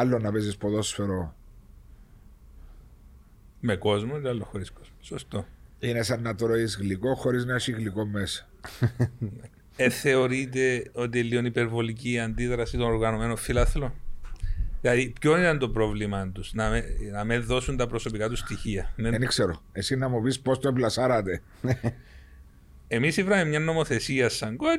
Άλλο να παίζεις ποδόσφαιρο με κόσμο και άλλο χωρίς κόσμο. Σωστό. Είναι σαν να το ροείς γλυκό χωρίς να έχει γλυκό μέσα. Θεωρείτε ότι λίγο υπερβολική η αντίδραση των οργανωμένων φιλάθλων? Δηλαδή, ποιο ήταν το πρόβλημά τους? Να με δώσουν τα προσωπικά τους στοιχεία. Δεν ξέρω. Εσύ να μου πεις πώς το εμπλασάρατε. Εμείς ήβραμε μια νομοθεσία σαν ΚΟΑ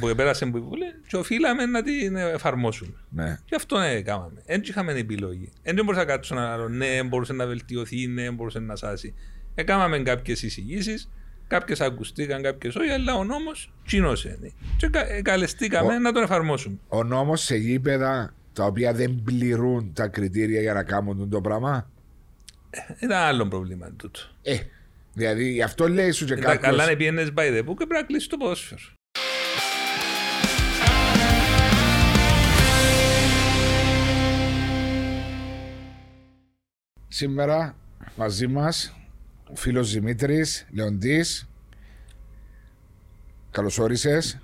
που πέρασε από τη Βουλή και οφείλαμε να την εφαρμόσουμε. Ναι. Και αυτό έκαναμε. Δεν είχαμε επιλογή. Δεν μπορούσα να κάτσω να λέω ναι, μπορούσε να βελτιωθεί, ναι, μπορούσε να σάσει. Έκαναμε κάποιες εισηγήσεις, κάποιες ακουστήκαν, κάποιες όχι, αλλά ο νόμος τσίνωσε. Και καλεστήκαμε να τον εφαρμόσουμε. Ο νόμος σε γήπεδα τα οποία δεν πληρούν τα κριτήρια για να κάνουν το πράγμα. Ήταν άλλο πρόβλημα τούτο. Δηλαδή γι' αυτό λέει σου και κάποιος... Καλά να πιένες by the book και πρέπει να κλείσεις το ποδόσφαιρο. Σήμερα μαζί μας ο φίλος Δημήτρης Λεοντής. Καλώς όρισες.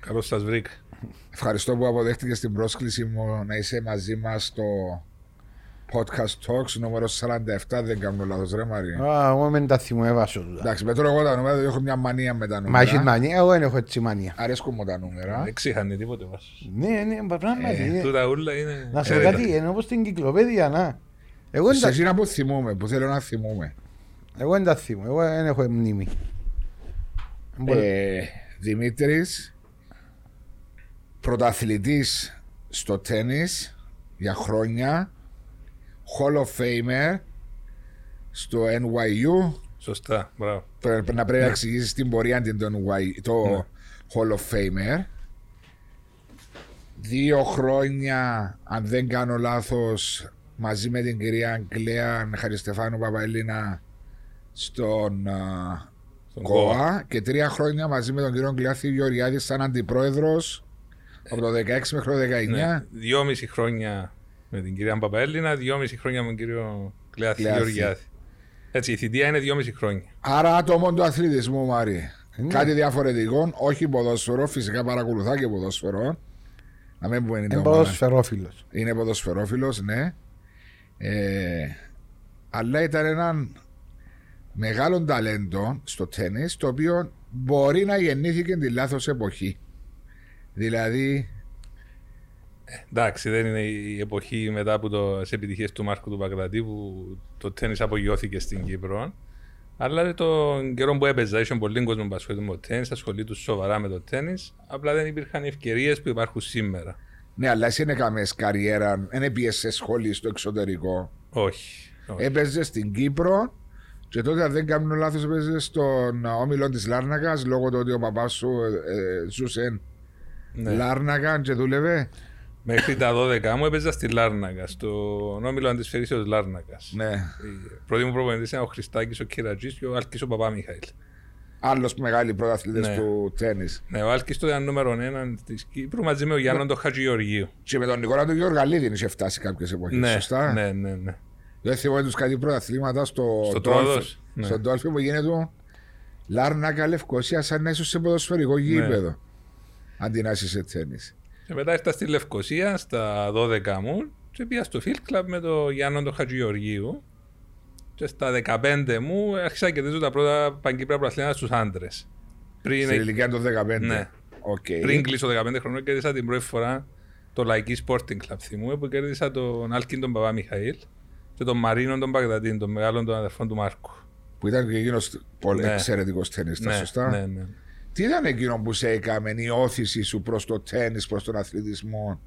Καλώς σας βρήκα. Ευχαριστώ που αποδέχτηκες την πρόσκληση μου να είσαι μαζί μας στο... Podcast Talks νούμερο 47, δεν κάνω λάθος ρε Μαρή. Εγώ δεν τα θυμώ, έβασω. Εντάξει, μετρώ εγώ τα νούμερα, έχω μια μανία με τα νούμερα. Μα έχεις μανία, εγώ δεν έχω έτσι μανία. Αρέσκω μου τα νούμερα. Δεν ξέχανε τίποτε βάσος. Ναι, πράγματι. Τούτα ούλα είναι... Να σε κάτι, ενώ όπως την κυκλοπαίδεια, να. Σε εσύ να πω θυμούμε, που θέλω να θυμούμε. Εγώ δεν τα θυμώ, εγώ δεν έχω μνήμη. Δημήτρης, πρωταθλητής στο τένις για χρόνια. Hall of Famer στο NYU. Σωστά, μπράβο. Να πρέπει να εξηγήσεις την πορεία το Hall of Famer. 2 χρόνια, αν δεν κάνω λάθος, μαζί με την κυρία Κλέα Χαριστεφάνου Παπαελίνα στον ΚΟΑ και 3 χρόνια μαζί με τον κύριο Κλέα Γεωργιάδη σαν αντιπρόεδρος από το 16 μέχρι το 19. Ναι, 2,5 χρόνια. Με την κυρία Παπαέλληνα, 2,5 χρόνια με τον κύριο Κλεάθη Γεωργιάδη. Έτσι, η θητεία είναι 2,5 χρόνια. Άρα άτομο του αθλητισμού, Μάρη. Κάτι διαφορετικό, όχι ποδόσφαιρο, φυσικά παρακολουθά και ποδόσφαιρο. Να μην πούμε είναι το ποδοσφαιρόφιλος. Είναι ποδοσφαιρόφιλος, ναι. Αλλά ήταν έναν μεγάλο ταλέντο στο τένις, το οποίο μπορεί να γεννήθηκε τη λάθος εποχή. Δηλαδή... Εντάξει, δεν είναι η εποχή μετά από τις επιτυχίες του Μάρκου του Μπαγδατή που το τένις απογειώθηκε στην Κύπρο. Αλλά τον καιρό που έπαιζα, ήσουν πολλοί κόσμοι που ασχολούνται με το τένις, ασχολούνται σοβαρά με το τένις. Απλά δεν υπήρχαν ευκαιρίες που υπάρχουν σήμερα. Ναι, αλλά εσύ δεν έκανες καριέρα, δεν έπιεσαι σε σχολή στο εξωτερικό. Όχι. Έπαιζε στην Κύπρο και τότε, αν δεν κάνω λάθος, έπαιζε στον όμιλο της Λάρνακας λόγω του ότι ο παπάς σου ζούσε Λάρνακα και δούλευε. Μέχρι τα 12 μου έπαιζα στη Λάρνακα, στον όμιλο αντισφαιρήσεως Λάρνακας. Ναι. Πρώτη μου προπονητής ήταν ο Christakis ο Κiratzis και ο Αλκής ο Παπά Μιχαήλ. Άλλος μεγάλοι πρωταθλητές του τένις. Ναι, ο Αλκής τότε ήταν νούμερο 1 της Κύπρου μαζί με ο Γιάννο τον Χατζηγεωργίου. Και με τον Νικόλα τον Γιοργαλίδη είχε φτάσει κάποιες εποχές. Ναι, σωστά. Ναι. Δεν θυμάμαι τους κάτι πρωταθλήματα στο Τόλφι. Ναι. Στον Τόλφι που γίνεται Λάρνακα Λευκοσία, σαν να είσαι σε ποδοσφαιρικό γήπεδο. Ναι. Αντί να είσαι σε τένις. Και μετά ήρθα στη Λευκοσία στα 12 μου και πήγα στο Field Club με τον Yiannos τον Hatziyiorgiu και στα 15 μου άρχισα να κερδίζω τα πρώτα πανκύπρια προαθλήματα στους άντρες. Στην ηλικία των 15. Ναι. Okay. Πριν κλείσω 15 χρονών κέρδισα την πρώτη φορά το Λαϊκή Sporting Club, θυμούμαι, που κέρδισα τον Άλκιν τον Παπά Μιχαήλ και τον Μαρίνο τον Παγδατίν, τον μεγάλο των αδερφών του Μάρκου. Που ήταν και εκείνος πολύ εξαιρετικός τένιστα, σωστά. Ναι. Τι ήταν εκείνο που σε έκαμε η όθηση σου προς το τένις, προς τον αθλητισμό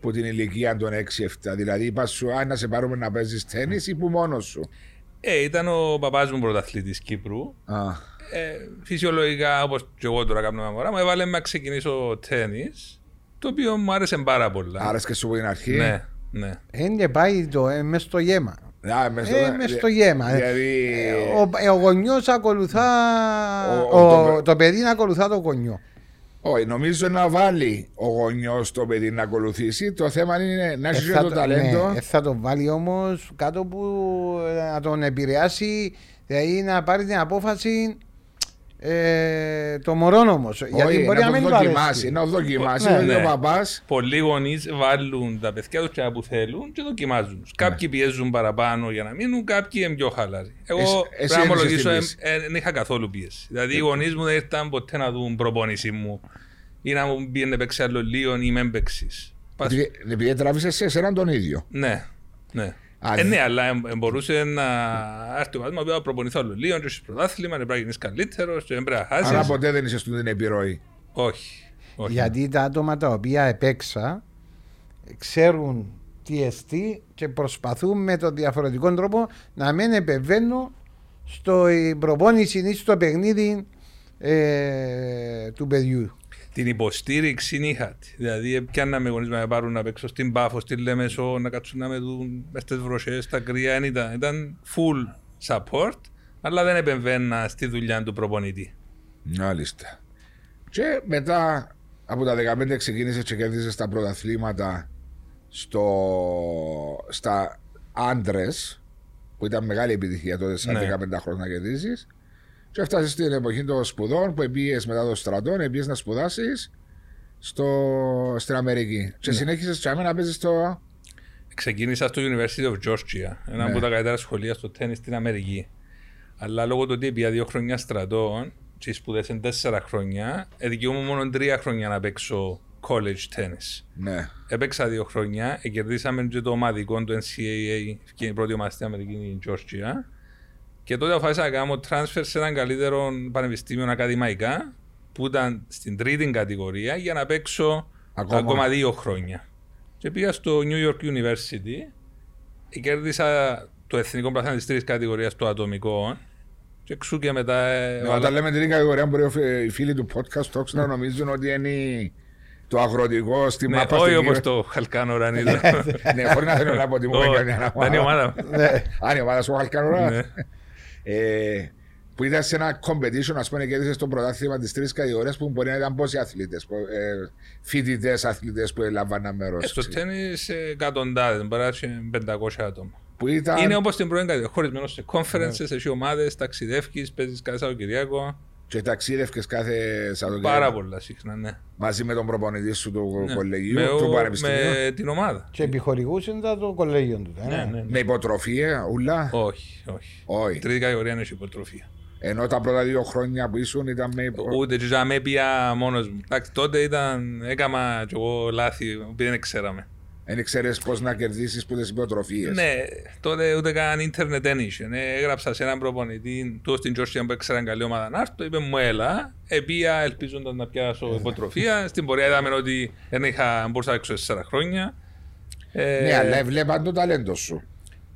που την ηλικία των 6-7? Δηλαδή είπα σου να σε πάρουμε να παίζεις τένις ή που μόνος σου? Ήταν ο παπάς μου πρωταθλητής Κύπρου. Φυσιολογικά όπως και εγώ τώρα κάνω μια μωρά μου έβαλε να ξεκινήσω τένις, το οποίο μου άρεσε πάρα πολλά. Άρεσε και σου από την αρχή. Ναι. Είναι πάει μες στο γέμα. Μες στο γέμα. Ο γονιός ακολουθά. Το παιδί να ακολουθά το γονιό. Όχι, νομίζω να βάλει ο γονιός το παιδί να ακολουθήσει. Το θέμα είναι να έχει το ταλέντο. Θα το βάλει όμως κάτω που να τον επηρεάσει, δηλαδή να πάρει την απόφαση Το μωρόν όμως. Γιατί μπορεί να μην το δοκιμάσει. Να το δοκιμάσει. Είναι ο παπάς. Πολλοί γονείς βάλουν τα παιδιά τους και που θέλουν και δοκιμάζουν. Κάποιοι πιέζουν παραπάνω για να μείνουν, κάποιοι είναι πιο χαλαροί. Εγώ πρέπει να ομολογήσω δεν είχα καθόλου πίεση. Δηλαδή οι γονείς μου δεν ήρθαν ποτέ να δουν προπόνηση μου ή να μου πει να παίξει άλλο λίγο ή με έπαιξει. Επειδή τράβησε εσέναν τον ίδιο. Ναι, ναι. Ναι, αλλά μπορούσε να έρθει το παθήμα να προπονηθεί άλλο λίγο, να είσαι πρωτάθλημα, να πρέπει να γίνει καλύτερο, να πρέπει να χάσει. Άρα ποτέ δεν είσαι στην επιρροή. Όχι, όχι. Γιατί τα άτομα τα οποία επέξα ξέρουν τι εστί και προσπαθούν με τον διαφορετικό τρόπο να μην επεμβαίνουν στην προπόνηση ή στο παιχνίδι του παιδιού. Την υποστήριξη είχα. Δηλαδή, πιάναμε γονείς να με πάρουν να παίξω στην Πάφο, στη Λέμεσο, να κάτσουν να με δουν στις βροχές, στα κρύα. Ήταν full support, αλλά δεν επεμβαίνα στη δουλειά του προπονητή. Μάλιστα. Και μετά από τα 15 ξεκίνησε και κέρδισε τα πρωταθλήματα στα άντρες, που ήταν μεγάλη επιτυχία τότε, σαν 15 χρόνια να κερδίσεις. Και έφτασες στην εποχή των σπουδών που πήγες μετά το στρατό, πήγες να σπουδάσεις στην Αμερική. Και συνέχισες και να παίζεις στο... Ξεκίνησα στο University of Georgia, ένα από τα καλύτερα σχολεία στο τέννις στην Αμερική. Αλλά λόγω του ότι πήγα 2 χρόνια στρατό και σπουδάσαν 4 χρόνια, δικαιούμουν μόνο 3 χρόνια να παίξω college tennis. Ναι. Έπαιξα 2 χρόνια, κερδίσαμε και το ομαδικό του NCAA και η πρώτη ομάδα στην Αμερική, Georgia. Και τότε αποφάσισα να κάνω transfer σε έναν καλύτερο πανεπιστήμιο ακαδημαϊκά που ήταν στην 3η κατηγορία για να παίξω ακόμα 2 χρόνια. Και πήγα στο New York University και κέρδισα το εθνικό πράθυμα της 3ης κατηγορίας του ατομικό. Και εξού και μετά... Όταν λέμε την κατηγορία μπορεί οι φίλοι του Podcast Talks να νομίζουν ότι είναι... Το αγροτικό στη μάπα. Όχι όπως το Χαλκάνο Ρανίδα. Ναι, χωρίς να θέλω να αποτιμούμε κανένα. Αν η ομάδα σου Χαλκάνο Ρανίδα. Που ήταν σε ένα competition, ας πούμε, κέρδισε στο πρωτάθλημα της 3ης κατηγορίας που μπορεί να ήταν πόσοι αθλητές, φοιτητές, αθλητές που έλαβαν μέρος. Στο τένις εκατοντάδες, μπορεί να είναι 500 άτομα. Είναι όπως την πρώτη κατηγορία, χωρισμένο σε conferences, σε ομάδες, ταξιδεύκεις, παίζεις κάθε Σαββατοκυριακό. Και ταξίδευκες κάθε Σαββατοκύριακο. Πάρα πολλά συχνά, ναι. Μαζί με τον προπονητή σου του κολεγίου, του πανεπιστημίου. Με την ομάδα. Και επιχορηγούσε το κολέγιο του. Ναι. Με υποτροφία, ούλα. Όχι. 3η κατηγορία είναι υποτροφία. Ενώ τα πρώτα 2 χρόνια που ήσουν ήταν με υποτροφία. Ούτε τζουζά με πια μόνος μου. Εντάξει, τότε έκανα κι εγώ λάθη που δεν ξέραμε. Δεν ξέρεις πώς να κερδίσεις που τις υποτροφίες. Ναι, τότε ούτε καν ίντερνετ δεν είχε. Έγραψα σε έναν προπονητή του στην Τζόρτζια που έξεραν καλή ομάδα να έρθω. Είπε μου έλα, επία ελπίζοντας να πιάσω υποτροφία. Στην πορεία είδαμε ότι δεν μπορούσα να έξω 4 χρόνια. Ναι, αλλά βλέπαν το ταλέντο σου.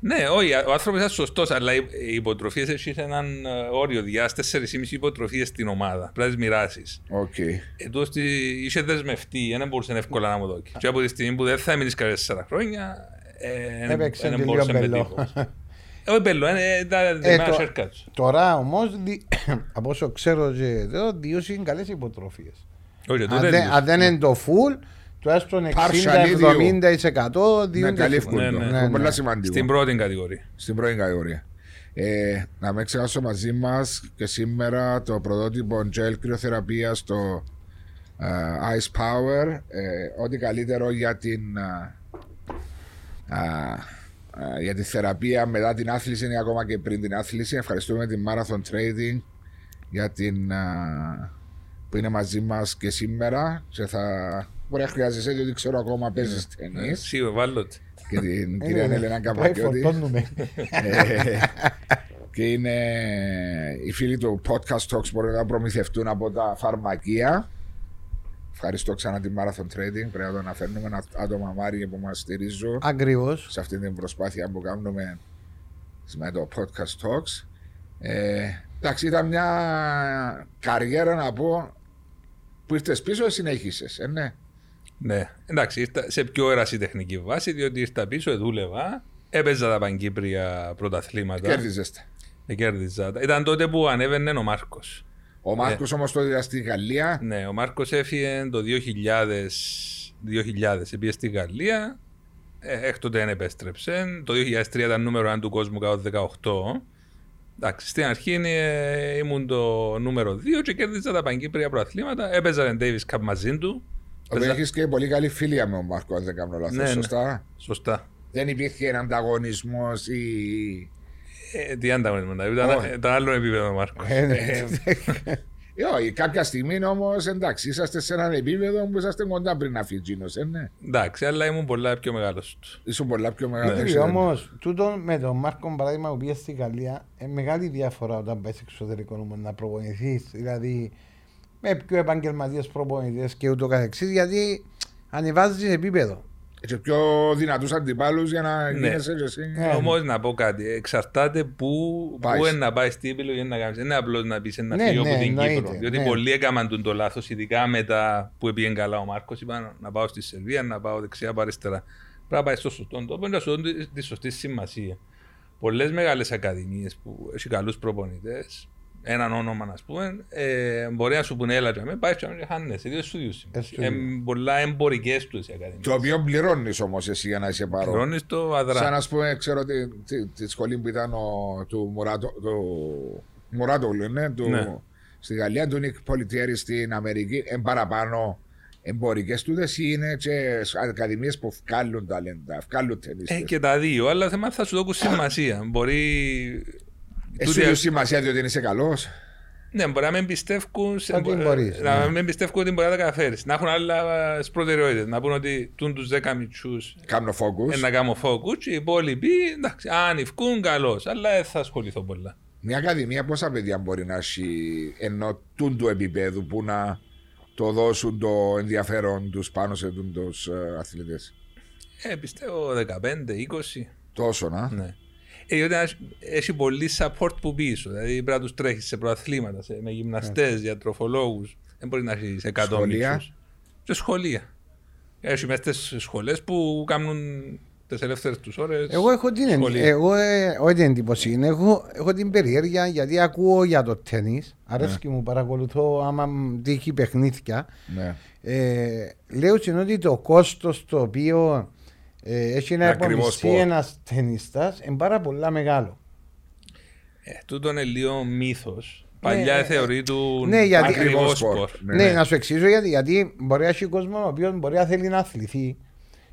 Ναι, όχι, ο άνθρωπος ήταν σωστός, αλλά οι υποτροφίες έχει έναν όριο διάσταση, 4,5 υποτροφίες στην ομάδα. Πρέπει να τις μοιράσεις. Εδώ είσαι δεσμευτή, δεν μπορούσε εύκολα να μου δώσει. Και από τη στιγμή που δεν θα μείνεις καλά 4 χρόνια, δεν μπορούσε να πετύχει. Όχι, πελό, ήταν δεμένα σέρκα του. Τώρα όμως, από όσο ξέρω, δύο είναι καλές υποτροφίες. Αν δεν είναι το full. Το έστω 60-70% διούνται. Ναι. Πολύ σημαντικό. Στην πρώτη κατηγορία. Να με ξεχάσω μαζί μας και σήμερα το πρωτότυπο gel κρυοθεραπεία στο Ice Power. Ό,τι καλύτερο για για τη θεραπεία μετά την άθληση ή ακόμα και πριν την άθληση. Ευχαριστούμε την Marathon Trading για που είναι μαζί μας και σήμερα και θα... Μπορεί να χρειάζεσαι, διότι ξέρω ακόμα παίζεις τένις. Σίγουρα, βάλω. Και την κυρία Νελένα Καπαδιώτη. Και είναι οι φίλοι του Podcast Talks μπορούν να προμηθευτούν από τα φαρμακεία. Ευχαριστώ ξανά την Marathon Trading. Πρέπει να το αναφέρνουμε. Ένα άτομα Μάρια που μας στηρίζουν. Ακριβώς. Σε αυτή την προσπάθεια που κάνουμε με το Podcast Talks. Εντάξει, ήταν μια καριέρα να πω που ήρθες πίσω, συνέχισες. Ναι, εντάξει, ήρθα σε πιο ερασιτεχνική βάση, διότι ήρθα πίσω, δούλευα, έπαιζα τα πανκύπρια πρωταθλήματα. Κέρδιζα. Ήταν τότε που ανέβαινε ο Μάρκος. Ο Μάρκος όμως τότε στη Γαλλία. Ναι, ο Μάρκος έφυγε το 2000, πήγε στη Γαλλία, έκτοτε δεν επέστρεψε. Το 2003 ήταν νούμερο 1 του κόσμου, 18. Εντάξει, στην αρχή ήμουν το νούμερο 2 και κέρδιζα τα πανκύπρια προαθλήματα. Έπαιζα τον Davis Cup μαζί του. Έχεις και πολύ καλή φίλια με τον Μάρκο, αν δεν κάνω λάθος. Ναι, σωστά. Σωστά. Δεν υπήρχε ανταγωνισμός ή. Τι ανταγωνισμό, ήταν άλλο επίπεδο ο Μάρκο. Κάποια στιγμή όμως εντάξει, είσαστε σε έναν επίπεδο που είσαστε κοντά πριν να φυγίνος, ναι. Εντάξει, αλλά ήμουν πολλά πιο μεγάλος του. Ήσουν πολλά πιο μεγάλος. Όμως, τούτο με τον Μάρκο, παράδειγμα, που πήγες στη Γαλλία, μεγάλη διαφορά όταν πας εξωτερικό να προπονηθείς, δηλαδή με πιο επαγγελματίες προπονητές και ούτω καθεξής, γιατί ανεβάζεις επίπεδο. Και πιο δυνατούς αντιπάλους για να γίνεσαι και εσύ. Όμως να πω κάτι, εξαρτάται πού να πάει στην Ήπειρο για να κάνεις. Δεν είναι απλώς να πεις ένα φίλο από την Κύπρο. Διότι πολλοί έκαναν το λάθος, ειδικά μετά που πήγαινε καλά ο Μάρκος. Είπαν να πάω στη Σερβία, να πάω δεξιά, αριστερά. Πρέπει να πάει στο σωστό τόπο, να σου δώσει τη σωστή σημασία. Πολλές μεγάλες ακαδημίες που έχει καλούς προπονητές, έναν όνομα να πούμε, μπορεί να σου πούνε έλα και πάει και χάνεσαι, διότι σου διούσιμες. Πολλά εμπορικές του οι ακαδημίες. Το οποίο πληρώνεις όμως εσύ για να είσαι παρόν. Πληρώνεις το αδρά. Σαν να πούμε, ξέρω τη σχολή που ήταν του Mouratoglou, στη Γαλλία, του Νικ Πολιτιέρη στην Αμερική, παραπάνω εμπορικές του δες είναι και ακαδημίες που βγάλουν ταλέντα, βγάλουν ταινίστες. Και τα δύο, αλλά θέμα θα σου δώσουν σημασία. Εσύ έχει σημασία διότι είσαι καλός. Ναι, μπορεί να μην πιστεύουν ότι μπορεί να τα καταφέρεις. Να έχουν άλλες προτεραιότητες. Να πούν ότι τους 10 μητσούς να κάνω focus. Οι υπόλοιποι, εντάξει, αν ευκούν καλός. Αλλά δεν θα ασχοληθώ πολλά. Μια ακαδημία πόσα παιδιά μπορεί να έχει ενώ του επίπεδου που να το δώσουν το ενδιαφέρον τους πάνω σε τους αθλητές. Πιστεύω 15, 20. Τόσο να. Ναι. Έχει πολύ support που πίσω. Δηλαδή πρέπει να τους τρέχεις σε προαθλήματα, με γυμναστές, διατροφολόγους. Δεν μπορεί να έχεις 100 μισούς. Και σχολεία. Έχει μέσα τις σχολές που κάνουν τις ελεύθερες τους ώρες. Εγώ έχω την εντύπωση. Έχω την περιέργεια γιατί ακούω για το τένις. Αρέσκει μου, παρακολουθώ άμα τύχει παιχνίδια. Λέω ότι το κόστος το οποίο έχει να επομιστεί ένας ταινιστάς, είναι πάρα πολλά μεγάλο. Τούτο είναι λίγο μύθος. Παλιά θεωρεί του ακριβό σπορ. Ναι, να σου εξηγήσω γιατί μπορεί να έχει κόσμο ο οποίος μπορεί να θέλει να αθληθεί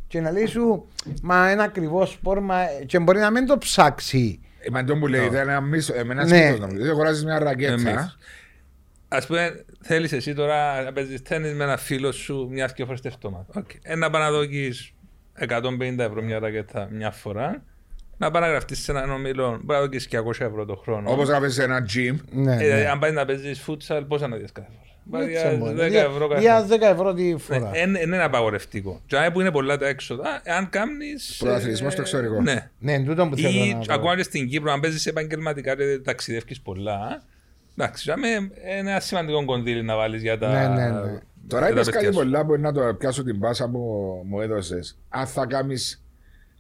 και να λέει σου, μα ένα ακριβό σπορ και μπορεί να μην το ψάξει. Μα αυτό που λέει, ήταν ένα μύθο. Δεν αγοράζεις μια ρακέτσα. Ας πούμε, θέλεις εσύ τώρα να παίζεις τένις με ένα φίλο σου μια και φορές τευτόμα. Ένα παναδόκης 150 ευρώ μια ρακέτα μια φορά. Να πάει να γραφτείς σε έναν ομιλό, μπορεί να δοκίσεις και 200 ευρώ το χρόνο. Όπως να παίζεις σε ένα gym. Αν πάει να παίζεις φούτσαλ, πόσα να δεις κάθε φορά. Για 10 ευρώ τη φορά. Είναι απαγορευτικό. Και αν είναι πολλά τα έξοδα, αν κάνεις προαθλητισμό στο εξωτερικό. Ναι, τούτο που θέλω να πω. Ακόμα και στην Κύπρο, αν παίζεις επαγγελματικά και ταξιδεύεις πολλά. Εντάξει, είναι ένα σημαντικό κονδύλι να βάλεις για τα. Τώρα είπες κάτι πολλά, μπορεί να το πιάσω την πάσα που μου έδωσες. Αν θα κάνεις,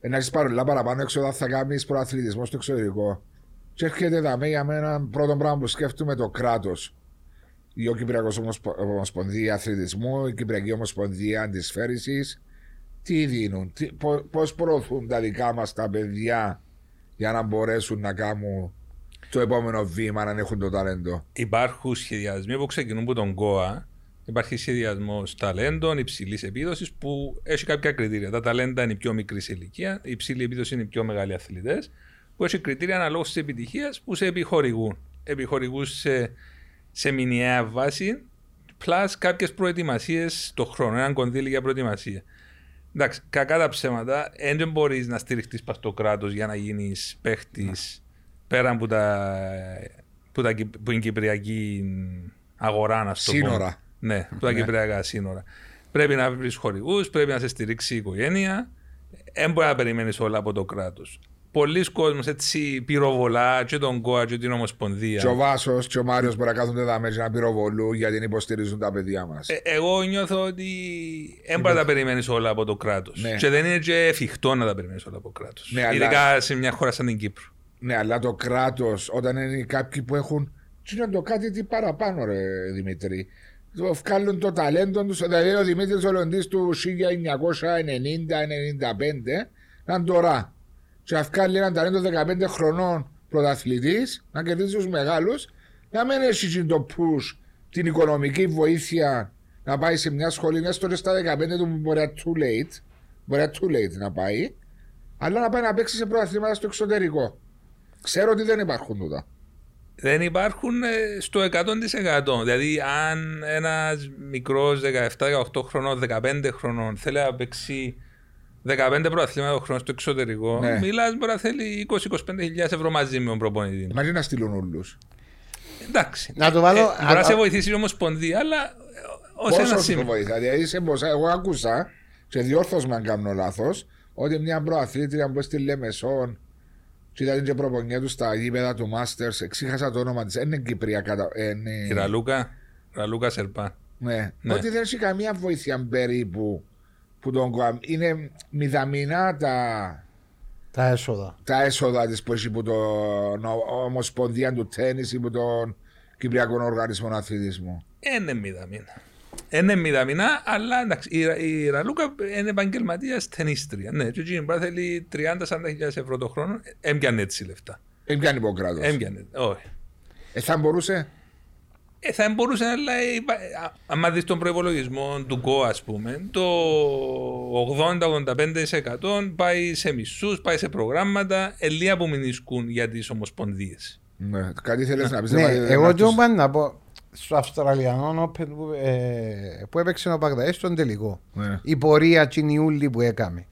να έχεις παρολά παραπάνω έξοδα, θα κάνεις προαθλητισμό στο εξωτερικό. Και έρχεται εδώ για μένα πρώτο πράγμα που σκέφτομαι το κράτος. Η Κυπριακή Ομοσπονδία Αθλητισμού, η Κυπριακή Ομοσπονδία Αντισφαίρησης. Τι δίνουν, πώς προωθούν τα δικά μας τα παιδιά για να μπορέσουν να κάνουν το επόμενο βήμα, να έχουν το ταλέντο. Υπάρχουν σχεδιασμοί που ξεκινούν από τον GOA. Υπάρχει σχεδιασμός ταλέντων υψηλής επίδοσης που έχει κάποια κριτήρια. Τα ταλέντα είναι η πιο μικρή ηλικία, η υψηλή επίδοση είναι οι πιο μεγάλοι αθλητές, που έχει κριτήρια αναλόγως της επιτυχίας που σε επιχορηγούν. Επιχορηγούν σε μηνιαία βάση, plus κάποιες προετοιμασίες το χρόνο, έναν κονδύλι για προετοιμασία. Εντάξει, κακά τα ψέματα, δεν μπορείς να στηριχτείς πας στο κράτος για να γίνεις παίχτης πέρα από την κυπριακή αγορά, να στο σύνορα. Ναι, από τα κυπριακά σύνορα. Πρέπει να βρεις χορηγούς, πρέπει να σε στηρίξει η οικογένεια. Δεν μπορεί να περιμένεις όλα από το κράτος. Πολλοί κόσμοι έτσι πυροβολά και τον ΚΟΑ και την Ομοσπονδία. Και ο Βάσος και ο Μάριος μπορεί να κάθονται εδώ μέσα να πυροβολούν γιατί υποστηρίζουν τα παιδιά μας. Εγώ νιώθω ότι δεν μπορεί να τα περιμένεις όλα από το κράτος. Ναι. Και δεν είναι και εφικτό να τα περιμένεις όλα από το κράτος. Ναι, ειδικά αλλά σε μια χώρα σαν την Κύπρο. Ναι, αλλά το κράτος όταν είναι κάποιοι που έχουν. Τι είναι το κάτι τι παραπάνω, ρε Δημήτρη. Βγάλουν το ταλέντο του, δηλαδή ο Δημήτρης Λεοντής του 1990-95 ήταν τώρα. Και βγάλει ένα ταλέντο 15 χρονών πρωταθλητής, να κερδίζει τους μεγάλους, να μην έχει το push, την οικονομική βοήθεια να πάει σε μια σχολή. Είναι τώρα στα 15 του που μπορεί να too late να πάει, αλλά να πάει να παίξει σε πρωταθλήματα στο εξωτερικό. Ξέρω ότι δεν υπάρχουν τούτα. Δεν υπάρχουν στο 100%. Δηλαδή, αν ένας μικρός 17-18 χρονών, 15 χρονών θέλει να παίξει 15 πρωταθλήματα χρόνο στο εξωτερικό, ναι, μιλάς μπορεί να θέλει 20-25.000 ευρώ μαζί με τον προπονητή. Μαζί να στείλουν όλους. Εντάξει. Να το βάλω. Μπορεί να σε βοηθήσει η Ομοσπονδία, αλλά ω ένα σύμβολο. Δηλαδή, εγώ άκουσα, σε διόρθωσμα αν κάνω λάθος, ότι μια προαθλήτρια που στη Λεμεσόν, ήταν και προπονιά του στα γήπεδα του Masters, εξήχασα το όνομα της, είναι Κυπριακά. Η Ραλούκα Σερπά. Ναι, ναι. Ότι δεν έχει καμία βοήθεια περίπου που τον κοαμ. Είναι μηδαμινά τα έσοδα. Τα έσοδα της που έχει από την Ομοσπονδία του Τέννις ή από τον Κυπριακό Οργανισμό Αθλητισμού. Είναι μηδαμινά. Είναι μηδαμινά, αλλά εντάξει, η Ραλούκα είναι επαγγελματία ταινίστρια. Ναι, και εκείνη μπορεί να θέλει 30-40.000 ευρώ το χρόνο. Έμπιανε έτσι λεφτά. Έμπιανε υπό κράτος. Έμπιανε, όχι. Θα μπορούσε. Θα μπορούσε, αλλά άμα δεις τον προϋπολογισμό του ΓΟΑ, ας πούμε, το 80-85% πάει σε μισούς, πάει σε προγράμματα, ελία που μηνισκούν για τις ομοσπονδίες. Ναι, κάτι θέλεις να πεις. Ναι, εγώ τούμπαν να πω. Στο Australian Open που έπαιξε ο Παγδαής στον τελικό, yeah, η πορεία τσινιούλη που έκαμε,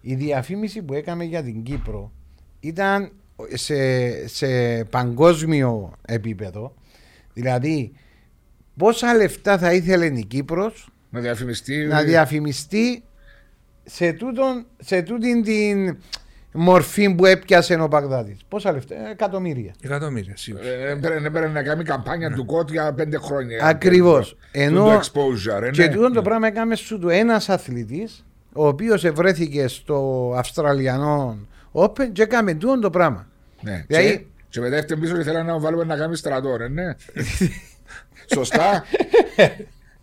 η διαφήμιση που έκαμε για την Κύπρο ήταν σε παγκόσμιο επίπεδο. Δηλαδή πόσα λεφτά θα ήθελε η Κύπρος να διαφημιστεί σε τούτην την μορφή που έπιασε ο Παγδάτης. Πόσα λεφτά, εκατομμύρια. Εκατομμύρια, σίγουρα. Έπρεπε να κάνει καμπάνια του ΚΟΤ για 5 χρόνια. Ακριβώς. Ενώ το exposure, και τούτο το πράγμα έκαμε σου του ένας αθλητής, ο οποίος ευρέθηκε στο Αυστραλιανό Open και έκαμε τούτο το πράγμα. Ναι. Δηλαδή, και μετά έφτιαξε πίσω και θέλανε να βάλουμε να κάνει στρατό, ναι. Σωστά.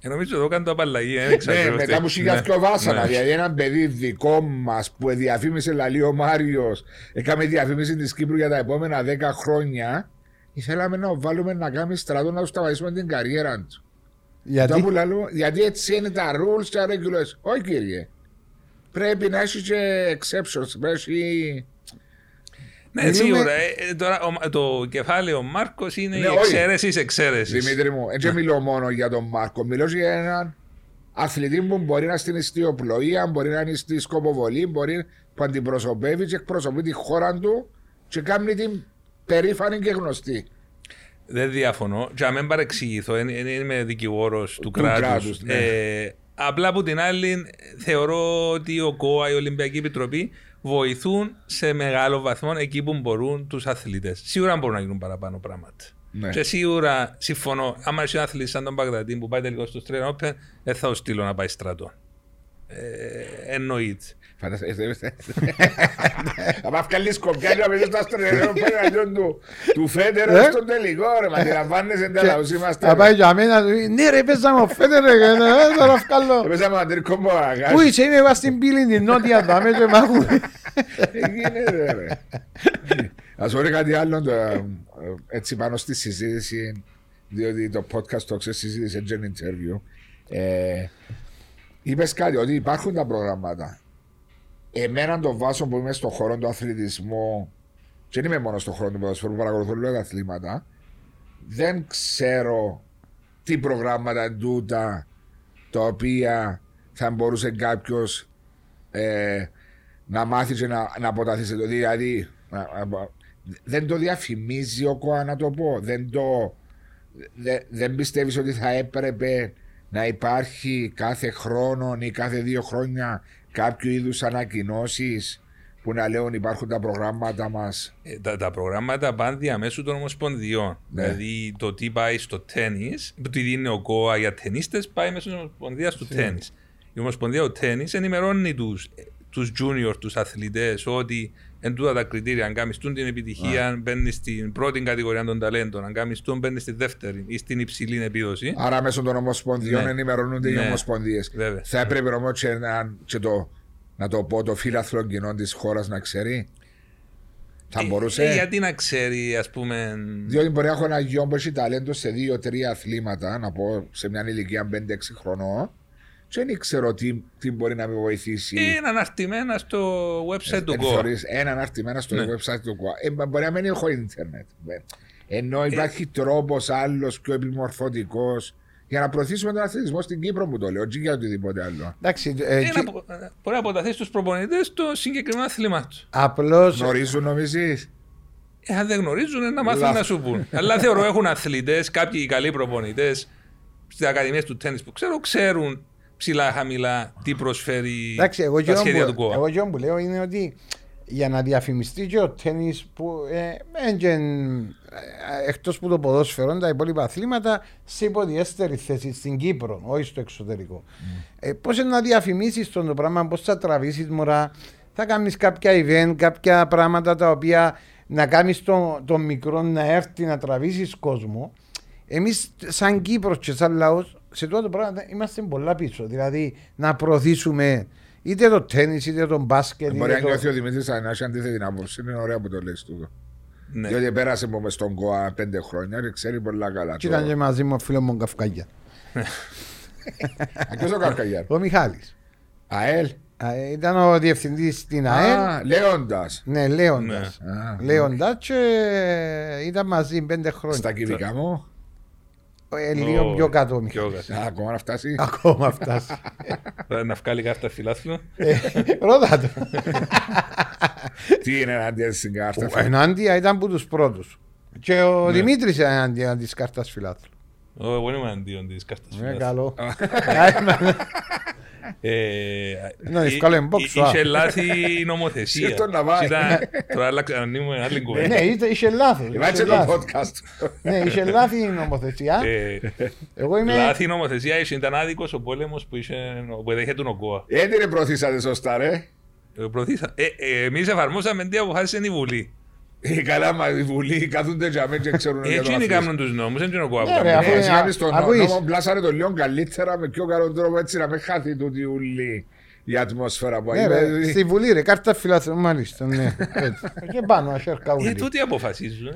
Νομίζω εδώ κάνει το απαλλαγή. Ναι, μετά μου σιγάθηκε ο Βάσανα. Δηλαδή, ένα παιδί δικό μας που διαφήμισε, λαλεί ο Μάριος, έκαμε διαφήμιση της Κύπρου για τα επόμενα 10 χρόνια. Ήθελαμε να βάλουμε να κάνει στρατό, να του σταματήσουμε την καριέρα του. Γιατί έτσι είναι τα rules και τα regulations. Όχι, κύριε. Πρέπει να έχει και exceptions. Ναι, σίγουρα. Τώρα το κεφάλαιο Μάρκος είναι η εξαίρεση τη εξαίρεση. Δημήτρη μου, δεν μιλώ μόνο για τον Μάρκο. Μιλώ για έναν αθλητή που μπορεί να είναι στην ιστιοπλοεία, μπορεί να είναι στη σκοποβολή, μπορεί να αντιπροσωπεύει και εκπροσωπεί τη χώρα του και κάνει την περήφανη και γνωστή. Δεν διαφωνώ. Για να μην παρεξηγηθώ, δεν είμαι δικηγόρος του κράτους. Ναι. Απλά από την άλλη, θεωρώ ότι ο ΚΟΑ, η Ολυμπιακή Επιτροπή, βοηθούν σε μεγάλο βαθμό εκεί που μπορούν τους αθλητές. Σίγουρα μπορούν να γίνουν παραπάνω πράγματα. Ναι. Και σίγουρα συμφωνώ. Άμα είσαι αθλητής σαν τον Παγδατή που πάει τελικά στο Australian Open, δεν θα τον στείλω να πάει στρατό. Εννοείται. Φαντάζεσαι. Αμα βγάλει σκοπιάρι να παίζει το Australian Open του Φέντερ στον τελικό, ρε. Μα αντιλαμβάνεσαι τα λαούση μας. Θα πάει για μένα, ναι ρε, παίζαμε ο Φέντερ, τώρα βγάλω. Παίζαμε ο αντρικό μου αγάπη. Πού είσαι, είμαι στην πύλη, την νότια, δάμε και μάχου. Γίνεται ρε. Ας πω κάτι άλλο, έτσι πάνω στη συζήτηση, διότι το podcast το ξεσυζήτησε και ένα interview. Είπες κάτι, ότι υπάρχουν τα προγράμματα. Εμένα το βάσο που είμαι στον χώρο του αθλητισμού, και δεν είμαι μόνο στον χώρο του ποδοσφαίρου, παρακολουθώ όλα τα αθλήματα, δεν ξέρω τι προγράμματα εντούτα τα οποία θα μπορούσε κάποιος να μάθει και να αποταθεί σε το. Δηλαδή, δεν το διαφημίζει ο ΚΟΑ, να το πω. Δεν πιστεύεις ότι θα έπρεπε να υπάρχει κάθε χρόνο ή κάθε 2 χρόνια κάποιο είδους ανακοινώσεις που να λέουν υπάρχουν τα προγράμματα μας. Τα προγράμματα πάνε διαμέσου των ομοσπονδιών. Ναι. Δηλαδή το τι πάει στο τέννις, που τι δίνει ο ΚΟΑ για τενίστες, πάει μέσω της ομοσπονδίας του τέννις. Η ομοσπονδία του τέννις ενημερώνει τους junior, τους αθλητές, ότι εν τούτα τα κριτήρια, αν κάνεις την επιτυχία, αν μπαίνεις στην πρώτη κατηγορία των ταλέντων, αν κάνεις τον μπαίνεις στη δεύτερη ή στην υψηλή επίδοση. Άρα μέσω των ομοσπονδιών ενημερώνονται οι ομοσπονδίες. Βέβαια. Θα έπρεπε όμως και να το πω το φύλαθλο κοινό της χώρας να ξέρει. Θα μπορούσε. Γιατί να ξέρει, ας πούμε. Διότι μπορεί να έχω ένα γιο που έχει ταλέντο σε 2-3 αθλήματα, να πω σε μια ηλικία 5-6 χρονών. Δεν ήξερα τι μπορεί να με βοηθήσει. Είναι αναρτημένα στο website του GOA. Είναι αναρτημένα στο website του GOA. Μπορεί να μην έχω ίντερνετ. Ενώ υπάρχει τρόπος άλλος πιο επιμορφωτικός για να προωθήσουμε τον αθλητισμό στην Κύπρο, που το λέω, και για οτιδήποτε άλλο. Εντάξει, μπορεί να αποταθεί στους προπονητές το συγκεκριμένο αθλήμα του. Απλώς. Γνωρίζουν, νομίζεις. Αν δεν γνωρίζουν, να μάθουν να σου πούν. Αλλά θεωρώ έχουν αθλητές, κάποιοι καλοί προπονητές στις ακαδημίες του τέννις που ξέρω, ξέρουν ψηλά, χαμηλά, τι προσφέρει. Εντάξει, τα σχέδια του ΚΟΑ. Εγώ γιον που λέω είναι ότι για να διαφημιστεί και ο τέννις που εκτός που το ποδόσφαιρο, τα υπόλοιπα αθλήματα σε υποδιέστερη θέση στην Κύπρο, όχι στο εξωτερικό. Πώς να διαφημίσεις το πράγμα, πώς θα τραβήσεις μωρά, θα κάνεις κάποια event, κάποια πράγματα τα οποία να κάνεις τον μικρό να έρθει να τραβήσεις κόσμο. Εμείς σαν Κύπρος και σαν λαός σε τότε πράγμα είμαστε πολλά πίσω, δηλαδή να προωθήσουμε είτε το τέννις, είτε τον μπάσκετ. Μπορεί να νιώθει ο Δημήτρης Ανάση αντίθετη άποψη. Είναι ωραία που το λες τούτο. Ναι. Διότι πέρασε μες στον ΚΟΑ 5 χρόνια και ξέρει πολλά καλά. Και ήταν και μαζί μου ο φίλος μου Καυκαγιά. Ποιος ο Καυκαγιά? Ο Μιχάλης. ΑΕΛ. Ήταν ο διευθυντής στην ΑΕΛ. Λέοντας. Ναι, Λέοντας. Λέοντας και ήταν μαζί 5 χρόνια. Στα κυβικά μου. Λίγο πιο κάτω. Ακόμα να φτάσει. Ακόμα φτάσει. Να βγάλει κάρτα φιλάθλου. Ρώτα το. Τι είναι ενάντια στην κάρτα φιλάθλου? Ενάντια ήταν από τους πρώτους. Και ο Δημήτρης είναι ενάντια της κάρτας φιλάθλου. Εγώ είμαι εναντίον της κάρτας φιλάθλου. Είναι καλό. Είναι ευκολό εμπόξο. Είχε λάθη η νομοθεσία. Τώρα ανοίγουμε άλλη κουβέντα. Ναι, είχε λάθη. Υπάρχει το podcast. Ναι, είχε λάθη η νομοθεσία. Λάθη η νομοθεσία, ήταν άδικος ο πόλεμος που δέχεται ο ΚΟΑ. Έτσι δεν προωθήσατε σωστά, ρε. Εμείς εφαρμόσαμε τι αποφάσισε η Βουλή. Καλά, μα οι Βουλή κάθονται για μένα και ξέρουν για το αθλήσιο. Έτσι κάνουν τους νόμους, δεν ξέρω κομμάτια. Έτσι κάνουν στον νόμο, μπλάσανε το λίγο καλύτερα με πιο καλό τρόπο, έτσι να με χάθει τούτη Βουλή η ατμόσφαιρα που έγινε. Στη Βουλή ρε, κάρτα φιλάθλου, μάλιστα, ναι. Και πάνω, αχέρκα Βουλή. Τούτοι αποφασίζουν.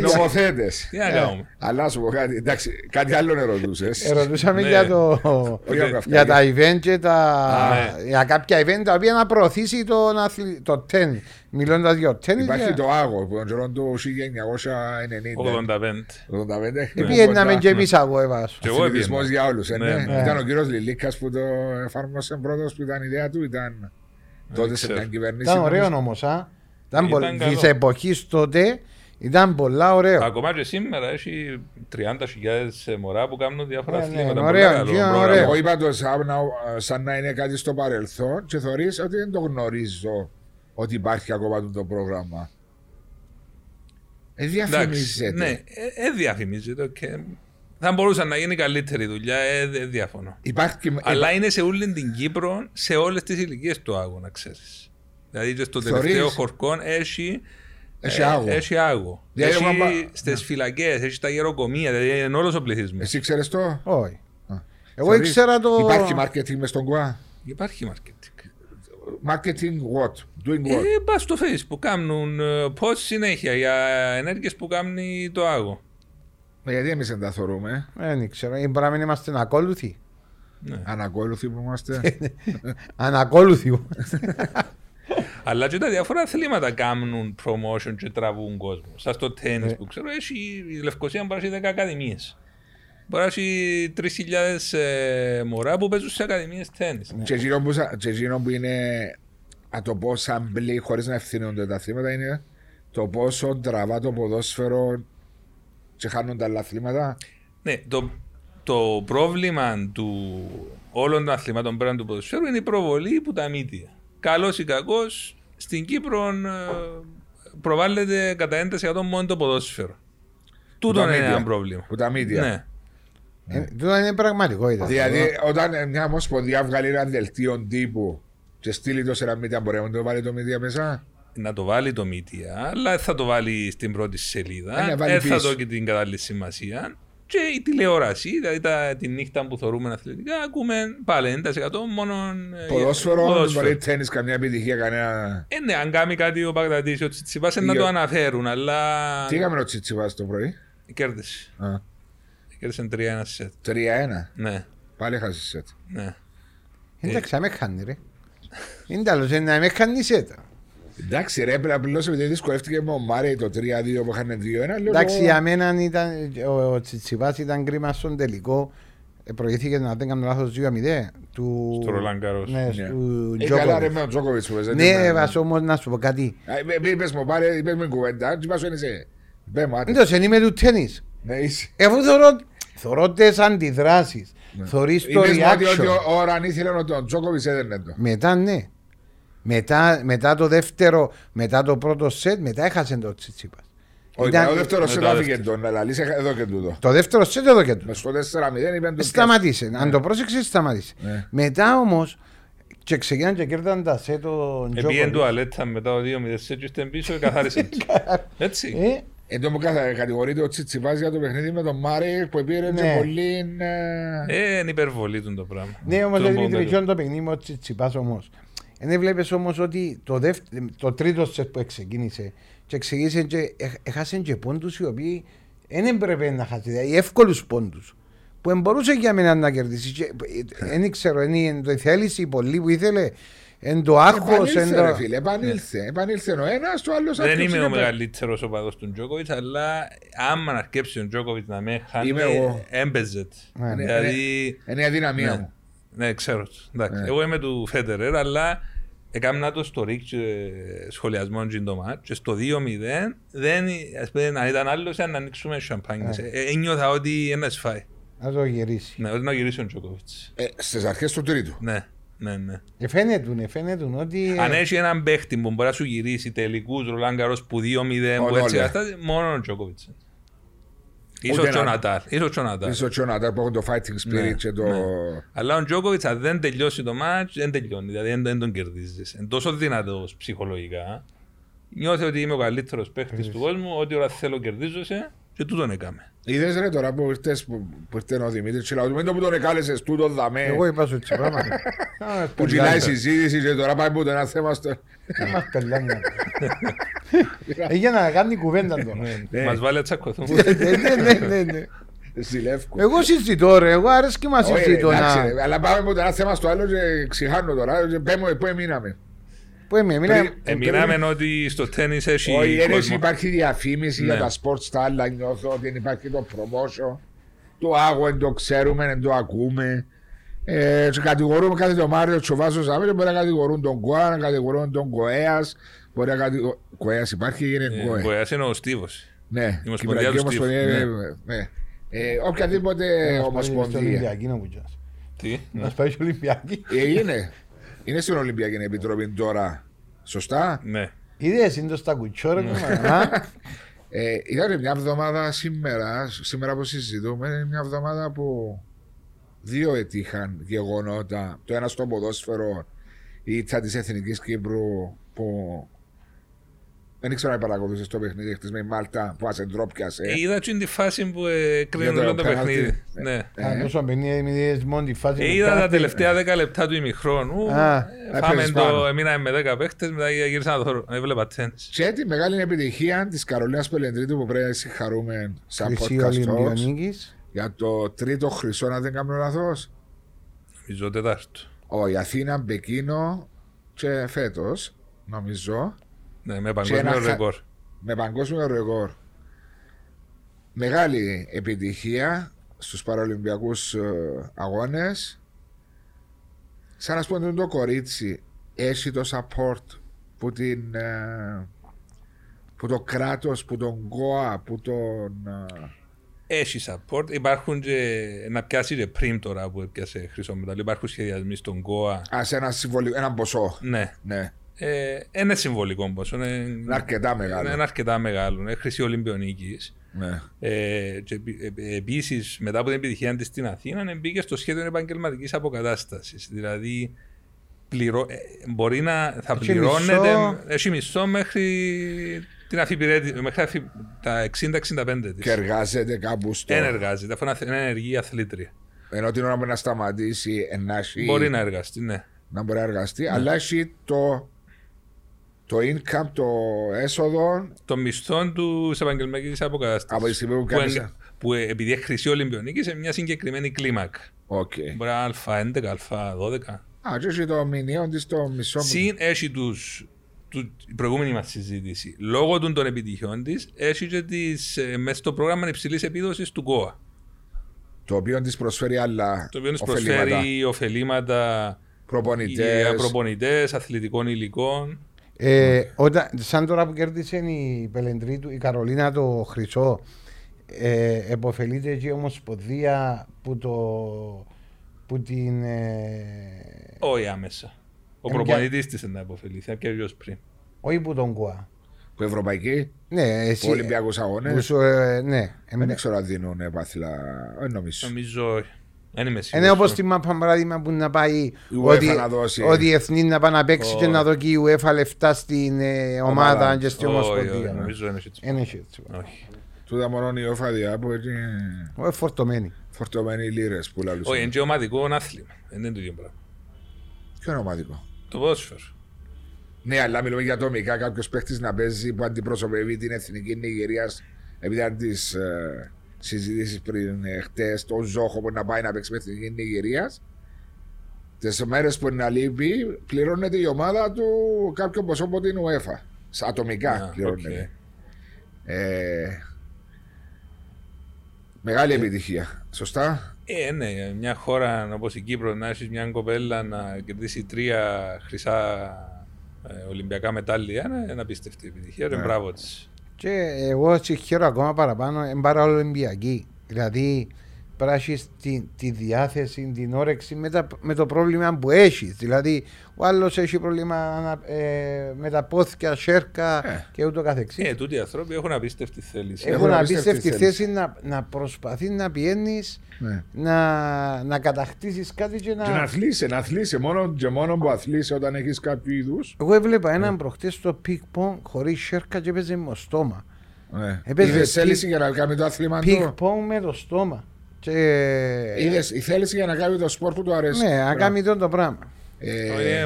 Νομοθέτες. Τι να κάνουμε. Αλλά σου πω κάτι, εντάξει, κάτι άλλο ερωτούσες. Ερωτούσαμε για τα event και για κάποια event τα οποία να προωθήσει το τέννις. Μιλώντας για τέννις. Υπάρχει το άγο που τον το 1990. 85. Επήγαιναμε και εμείς άγο έβαζο. Αθλητισμός για όλους. Ήταν ο κύριος Λιλίκας που το εφάρμοσε πρώτος, που ήταν η ιδέα του. Ήταν τότε σε μια κυβέρνηση. Ήταν ωραίο όμως. Της εποχής τότε ήταν πολλά ωραίο. Ακόμα και σήμερα έχει 30.000 μωρά που κάνουν διάφορα αθλήματα. Εγώ είπα το σαν να είναι κάτι στο παρελθόν και θεωρείς ότι δεν το γνωρίζω. Ότι υπάρχει ακόμα το πρόγραμμα. Διαφημίζεται. Ναι, διαφημίζεται. Okay. Θα μπορούσε να γίνει καλύτερη δουλειά, διαφωνώ. Αλλά είναι σε όλη την Κύπρο, σε όλες τις ηλικίες του άγου, να ξέρεις. Δηλαδή και στο τελευταίο χορκόν έχει άγου. Έχει στις φυλακές, έχει τα γεροκομεία, δηλαδή είναι όλος ο πληθυσμός. Εσύ ξέρεις το? Όχι. Εγώ ήξερα το. Υπάρχει μάρκετινγκ μες στον ΚΟΑ? Υπάρχει μάρκετινγκ. Marketing what? Doing what? Πας στο Facebook, κάνουν post συνέχεια για ενέργειες που κάνει το άγο. Γιατί εμείς δεν τα θεωρούμε. Δεν ξέρω, μπορεί να μην είμαστε ανακόλουθοι. Ναι. Ανακόλουθοι που είμαστε. Ανακόλουθοι. Αλλά και τα διάφορα αθλήματα κάνουν promotion και τραβούν κόσμο. Σαν στο τέννις που ξέρω, η Λευκοσία μπορεί να έχει 10 ακαδημίες. Μπορεί να έχει 3.000 μωρά που παίζουν σε ακαδημίες τέννις. Και εκείνο που είναι, να το πω σαν μπλή, χωρίς να ευθύνονται τα αθλήματα, είναι το πόσο τραβά το ποδόσφαιρο και χάνουν τα άλλα αθλήματα. Ναι, το πρόβλημα του όλων των αθλήματων πέραν του ποδόσφαιρου είναι η προβολή που τα μύτια. Καλός ή κακός, στην Κύπρο προβάλλεται κατά 1% μόνο το ποδόσφαιρο. Τούτον είναι ένα πρόβλημα. Που τα μύτια. Δεν είναι πραγματικό. Δηλαδή, όταν μια ομοσπονδία βγάλει έναν δελτίο τύπου και στείλει το σε ένα media, μπορεί να το βάλει το media μέσα. Να το βάλει το media, αλλά θα το βάλει στην πρώτη σελίδα. Δεν θα δώσει την κατάλληλη σημασία. Και η τηλεόραση, δηλαδή τη νύχτα που θεωρούμε αθλητικά, ακούμε πάλι 90% μόνο. Ποδόσφαιρο, δηλαδή τένις, καμιά επιτυχία, κανένα. Ναι, αν κάνει κάτι ο Μπαγδατής, ο Tsitsipas να το αναφέρουν, αλλά. Τι έκαμε ο Tsitsipas το πρωί? Κέρδισε. Κέρδισε 3-1 σετ. 3-1? Ναι. Πάλι χάσει σετ. Ναι. Εντάξει, αμέ χάνει, ρε. Είναι τέλο, να με χάνει σετ. Εντάξει ρε, απλώς επειδή δυσκολεύτηκε με ο Μάρεκ το 3-2 που είχαν 2-1. Εντάξει, για μένα ο Tsitsipas ήταν κρίμα στον τελικό. Προηγήθηκε να δεν κάνω λάθος 2-0 του Roland Garros. Ναι, του Djokovic. Καλά ρε με τον Djokovic που παίζεται. Ναι, βάζω όμως να σου πω κάτι. Είπες μου πάρε, είπες μου κουβέντα, βάζω ένισε. Εντός, εν είμαι του τένις. Εφού θωρώ τις αντιδράσεις, θωρείς το reaction. Μετά το πρώτο σετ, μετά έχασε το Tsitsipas. Όχι, το δεύτερο σετ άφηκε τον, αλλά λύσε εδώ και τούτο. Το δεύτερο σετ εδώ και τούτο. Μες το 4-0 είπαν το. Σταματήσε, αν το πρόσεξες σταματήσε. Μετά όμως, και ξεκινάνε και κέρδαν τα σετ τον Djokovic. Επήγαινε τουαλέτα μετά το 2-0 σετ και ήρθαν πίσω και καθάρισε. Έτσι. Εν τω μου κατηγορείται ο Tsitsipas για το παιχνίδι με τον Μάρεκ που πήρε και πολύ. Είναι υπερβολή του το πράγμα. Ναι, όμως δεν δημιουργεί το παιχνίδι με ο Tsitsipas όμως. Δεν βλέπεις όμως ότι το τρίτο σετ που ξεκίνησε και έχασαν και πόντους οι οποίοι δεν πρέπει να χάσουν, οι εύκολους πόντους που μπορούσε για μένα να κερδίσει. Δεν ξέρω, είναι το θέληση πολύ που ήθελε, είναι το άγχος. Επανήλθε ο ένας, ο άλλος. Δεν είμαι ο μεγαλύτερος οπαδός του Djokovic, αλλά άμα να αρκέψει ο Djokovic να με χάνει, έμπαιζε. Είναι η αδυναμία μου. Ναι, ξέρω. Εγώ είμαι του Federer, αλλά έκανα το ιστορικό σχολιασμό και στο 2-0 αν ήταν άλλος αν ανοίξουμε σαμπάνιες. Ένιωθα ότι ένας φάει. Να το γυρίσει. Ναι, ότι να γυρίσει ο Djokovic. Στις αρχές του τρίτου. Ναι. Εφαίνεται ότι... Αν έχει έναν παίχτη που μπορεί να σου γυρίσει τελικούς Roland Garros που 2-0 που έτσι κατάσταση, μόνο ο Djokovic. Ίσως ο Νατάλ που έχουν το fighting spirit και το... Αλλά ο Djokovic αν δεν τελειώσει το match, δεν τελειώνει, δηλαδή δεν τον κερδίζεις. Είναι τόσο δυνατός ψυχολογικά. Νιώθει ότι είμαι ο καλύτερος παίχτης του κόσμου, ό,τι ώρα θέλω κερδίζεσαι και τούτον έκαμε. Είδες ρε τώρα που ήρθε ο Δημήτρης, μην το που τον εκάλεσες τούτον δαμέ. Εγώ είπα σου έτσι πράγμα. Που κυλάει η συζήτηση και τώρα πάει που το ένα θέμα στο... Για να κάνει κουβέντα τώρα. Μας βάλει ατσακωθούν. Ναι. Εγώ συζητώ ρε, εγώ αρέσει και μας συζητώ. Αλλά πάμε από το ένα θέμα στο άλλο και ξεχάνω τώρα. Πέμε πού εμείναμε. Εμείναμε ότι στο τένις έχει κόσμο. Όχι, υπάρχει διαφήμιση για τα σπορτς τα άλλα, νιώθω ότι υπάρχει το promotion. Το άγω, εν το ξέρουμε, εν το ακούμε. Κατηγορούμε κάθε το Μάριο Τσοβάσο Σαββέλιο, μπορεί να κατηγορούν τον ΚΟΑ, να κατηγορούν τον ΚΟΕΑΣ. ΚΟΕΑΣ υπάρχει ή είναι ΚΟΕΑ. ΚΟΕΑΣ είναι ο Στίβος. Ναι, η Ομοσπονδία του Στίβου. Οποιαδήποτε ομοσπονδία. Τι, να σπάει στην Ολυμπιακή. Είναι στην Ολυμπιακή Επιτροπή τώρα. Σωστά. Ναι. Είδες, είναι το στακουτσόρο. Ήταν μια εβδομάδα σήμερα που συζητούμε, μια εβδομάδα που. Δύο έτυχαν γεγονότα. Το ένα στο ποδόσφαιρο, η ήττα της Εθνικής Κύπρου που δεν ήξερα να παρακολουθείς το παιχνίδι χτες με η Μάλτα που ασεντρόπιασε. Είδα την φάση που κρίνουν όλο το παιχνίδι. Είδα τα τελευταία 10 λεπτά του ημιχρόνου. Φάμε το, εμείναμε με 10 παίχτες, μετά γύρισαν να το δω. Έβλεπα τένις. Και τη μεγάλη επιτυχία της Καρολίνας Πελεντρίτου που πρέπει να συγχαρούμε σαν podcast talks. Για το τρίτο χρυσό, αν δεν κάνω λάθος. Νομίζω τετάρτο. Όχι, Αθήνα, Πεκίνο και φέτος, νομίζω. Ναι, με παγκόσμιο ρεκόρ. Με παγκόσμιο ρεκόρ. Μεγάλη επιτυχία στους παραολυμπιακούς αγώνες. Σαν να σποντούν το κορίτσι, έχει το support που, που το κράτος, που τον ΚΟΑ, που τον... Έχει support, υπάρχουν και να πιάσει και πριν τώρα που έπιασε χρυσό μετάλλιο, υπάρχουν σχεδιασμοί στον ΚΟΑ. Ας ένα ποσό. Ναι. Είναι συμβολικό ποσό. Είναι αρκετά μεγάλο. Είναι χρυσή Ολυμπιονίκης. Ναι. Επίσης μετά από την επιτυχία της στην Αθήνα μπήκε στο σχέδιο επαγγελματικής αποκατάστασης. Δηλαδή μπορεί να θα πληρώνεται εσύ μισθό μέχρι την αφιπηρέτηση, μέχρι τα 60-65 της. Και εργάζεται κάπου στο... Δεν εργάζεται, αφού είναι ενεργή αθλήτρια. Ενώ την ώρα που να σταματήσει ενάχει... Μπορεί να εργαστεί, ναι. Να μπορεί να εργαστεί, ναι. Αλλά έχει το income, το έσοδο... Το μισθό του επαγγελματικής αποκατάστασης. Από τη στιγμή που κάνεις... Που επειδή έχει χρυσή Ολυμπιονίκη σε μια συγκεκριμένη κλίμακα. Okay. Μπορεί να Α11, Α12. Α, και έχει το μηνιαίο της το μισό. Συν έχει η προηγούμενη μας συζήτηση. Λόγω των επιτυχιών της, έχει και μέσα στο πρόγραμμα υψηλής επίδοσης του ΓΟΑ. Το οποίο της προσφέρει άλλα. Το οποίο της προσφέρει ωφελήματα, προπονητές, αθλητικών υλικών. Σαν τώρα που κέρδισε η Πελεντρίτου, η Καρολίνα το χρυσό. Εποφελείται και η ομοσπονδία που την... Όχι άμεσα. Ο προπονητής της να εποφεληθεί, και αλλιώς πριν. Όχι που τον ΚΟΑ. Που ευρωπαϊκή, ναι, που Ολυμπιακούς αγώνες. Ναι. Δεν ξέρω αν δίνουν επάθλα, νομίζω όχι. Είναι όπως τη παράδειγμα που να πάει ο διεθνής να πάει να παίξει και να δοκεί η UEFA λεφτά στην ομάδα και στην ομοσπονδία. Νομίζω είναι έτσι. Τούτα μόνο η οφαδιά που έτσι... Φορτωμένοι. Φορτωμένοι λίρες που λαλούσαν. Όχι, είναι και ομαδικό άθλημα. Δεν είναι το ίδιο πράγμα. Ποιο είναι ομαδικό? Το ποδόσφαιρο. Ναι, αλλά μιλούμε για ατομικά. Κάποιος παίχτης να παίζει που αντιπροσωπεύει την εθνική Νιγηρίας. Επειδή αν τις συζητήσεις πριν χτες, το Ζόχο που να πάει να παίξει με την εθνική Νιγηρίας, τις μέρες που να λείπει, πληρώνεται η ομάδα του κάποιο ποσό από την UEFA. Ατομικά πληρώνεται. Μεγάλη επιτυχία, σωστά. Ναι, μια χώρα όπως η Κύπρο να έχει μια κοπέλα να κερδίσει 3 χρυσά Ολυμπιακά μετάλλια είναι ένα απίστευτη επιτυχία. Μπράβο της. Και εγώ συγχαίρω ακόμα παραπάνω, είναι πάρα Ολυμπιακή. Δηλαδή πρέπει να έχεις τη διάθεση, την όρεξη με το πρόβλημα που έχεις. Δηλαδή ο άλλος έχει πρόβλημα με τα πόθηκια, σέρκα και ούτω καθεξής. Τούτοι οι άνθρωποι έχουν απίστευτη θέληση. Έχουν απίστευτη θέση να προσπαθεί να πιένεις, να κατακτήσεις κάτι και να αθλείσαι, να αθλείσαι. Μόνο που αθλείσαι όταν έχεις κάποιο είδους. Εγώ έβλεπα έναν προχτές στο πικ πονγκ χωρίς σέρκα και έπαιζε με το στόμα. Είδες θέληση για να κάνει το αθλήμα του. Πικ πονγκ με το στόμα. Είδες η θέληση για να κάνει το σπορ που του αρέσει. Ναι, να κάνει το πράγμα.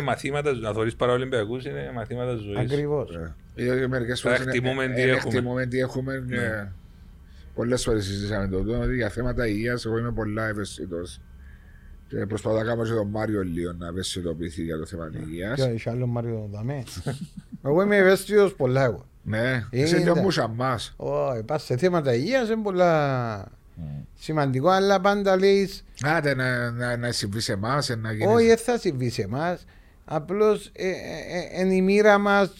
Μαθήματα, να θωρείς παραολυμπιακούς είναι μαθήματα ζωής. Ακριβώς. Μερικές φορές εκτιμούμε τι έχουμε. Πολλές φορές συζητήσαμε τότε για θέματα υγείας. Εγώ είμαι πολλά ευαισθητός. Προσπαθώ να κάνω και τον Μάριο λίγο να ευαισθητοποιηθεί για το θέμα της υγείας. Και έχει άλλο Μάριο δαμέ. Εγώ είμαι ευαισθητός πολλά εγώ. Ναι, είσαι και ο Μπούσα μας. Όχι, πας σε θέματα υγείας είναι πολλά. Σημαντικό, αλλά πάντα λες. Άντε να συμβεί σε εμάς. Όχι, δεν θα συμβεί σε εμάς. Απλώς είναι η μοίρα μας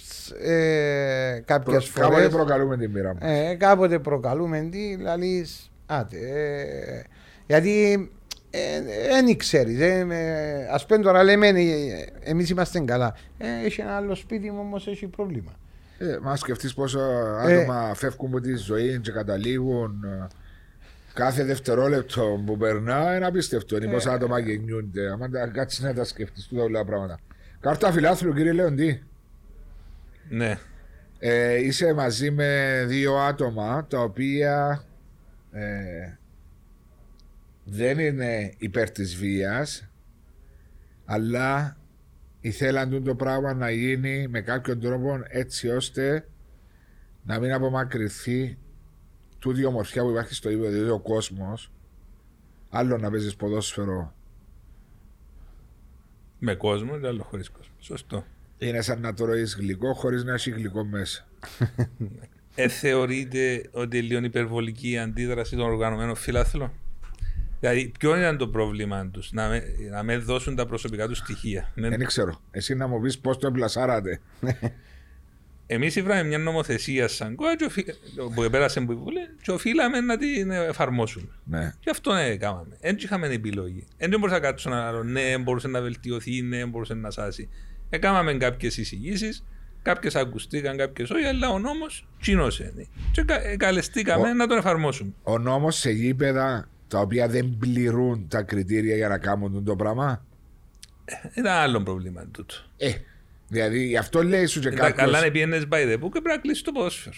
κάποιες φορές. Κάποτε προκαλούμε τη μοίρα μας. Κάποτε προκαλούμε τη, δηλαδή. Άντε. Γιατί δεν ξέρεις. Ας πούμε τώρα λέμε εμείς είμαστε καλά. Έχει ένα άλλο σπίτι μου όμως έχει πρόβλημα. Μα σκεφτείς πόσα άτομα φεύγουν από τη ζωή και καταλήγουν. Κάθε δευτερόλεπτο που περνά είναι απίστευτο. Είναι πόσα άτομα γεννιούνται. Αν κάτσεις να τα σκεφτείς τούτα όλα πράγματα. Κάρτα φιλάθλου, κύριε Λεοντή. Ναι. Είσαι μαζί με δύο άτομα τα οποία δεν είναι υπέρ της βίας, αλλά ήθελαν το πράγμα να γίνει με κάποιον τρόπο έτσι ώστε να μην απομακρυνθεί τούτη ομορφιά που υπάρχει στο ίδιο, δηλαδή ο κόσμος. Άλλο να παίζεις ποδόσφαιρο με κόσμο και άλλο χωρίς κόσμο. Σωστό. Είναι σαν να τρώεις γλυκό χωρίς να έχει γλυκό μέσα. Θεωρείτε ότι λίγο υπερβολική η αντίδραση των οργανωμένων φιλάθλων? Δηλαδή, ποιο ήταν το πρόβλημά τους? Να με δώσουν τα προσωπικά τους στοιχεία. Δεν ξέρω. Εσύ να μου πεις πώς το εμπλασάρατε. Εμείς ήβραμε μια νομοθεσία σαν ΚΟΑ που πέρασε από τη Βουλή και οφείλαμε να την εφαρμόσουμε. Ναι. Και αυτό έκαναμε. Δεν είχαμε επιλογή. Δεν μπορούσα να κάτσω να λέω ναι, μπορούσε να βελτιωθεί, ναι, μπορούσε να σάσει. Έκαναμε κάποιες εισηγήσεις, κάποιες ακουστήκαν, κάποιες όχι, αλλά ο νόμος τσίνωσε. Και καλεστήκαμε να τον εφαρμόσουμε. Ο νόμος σε γήπεδα τα οποία δεν πληρούν τα κριτήρια για να κάνουν το πράγμα. Ήταν άλλο πρόβλημα τούτο. Δηλαδή αυτό λέει σου και κάποιος... Καλά να πιένες by the book και πρέπει να κλείσεις το ποδόσφαιρο.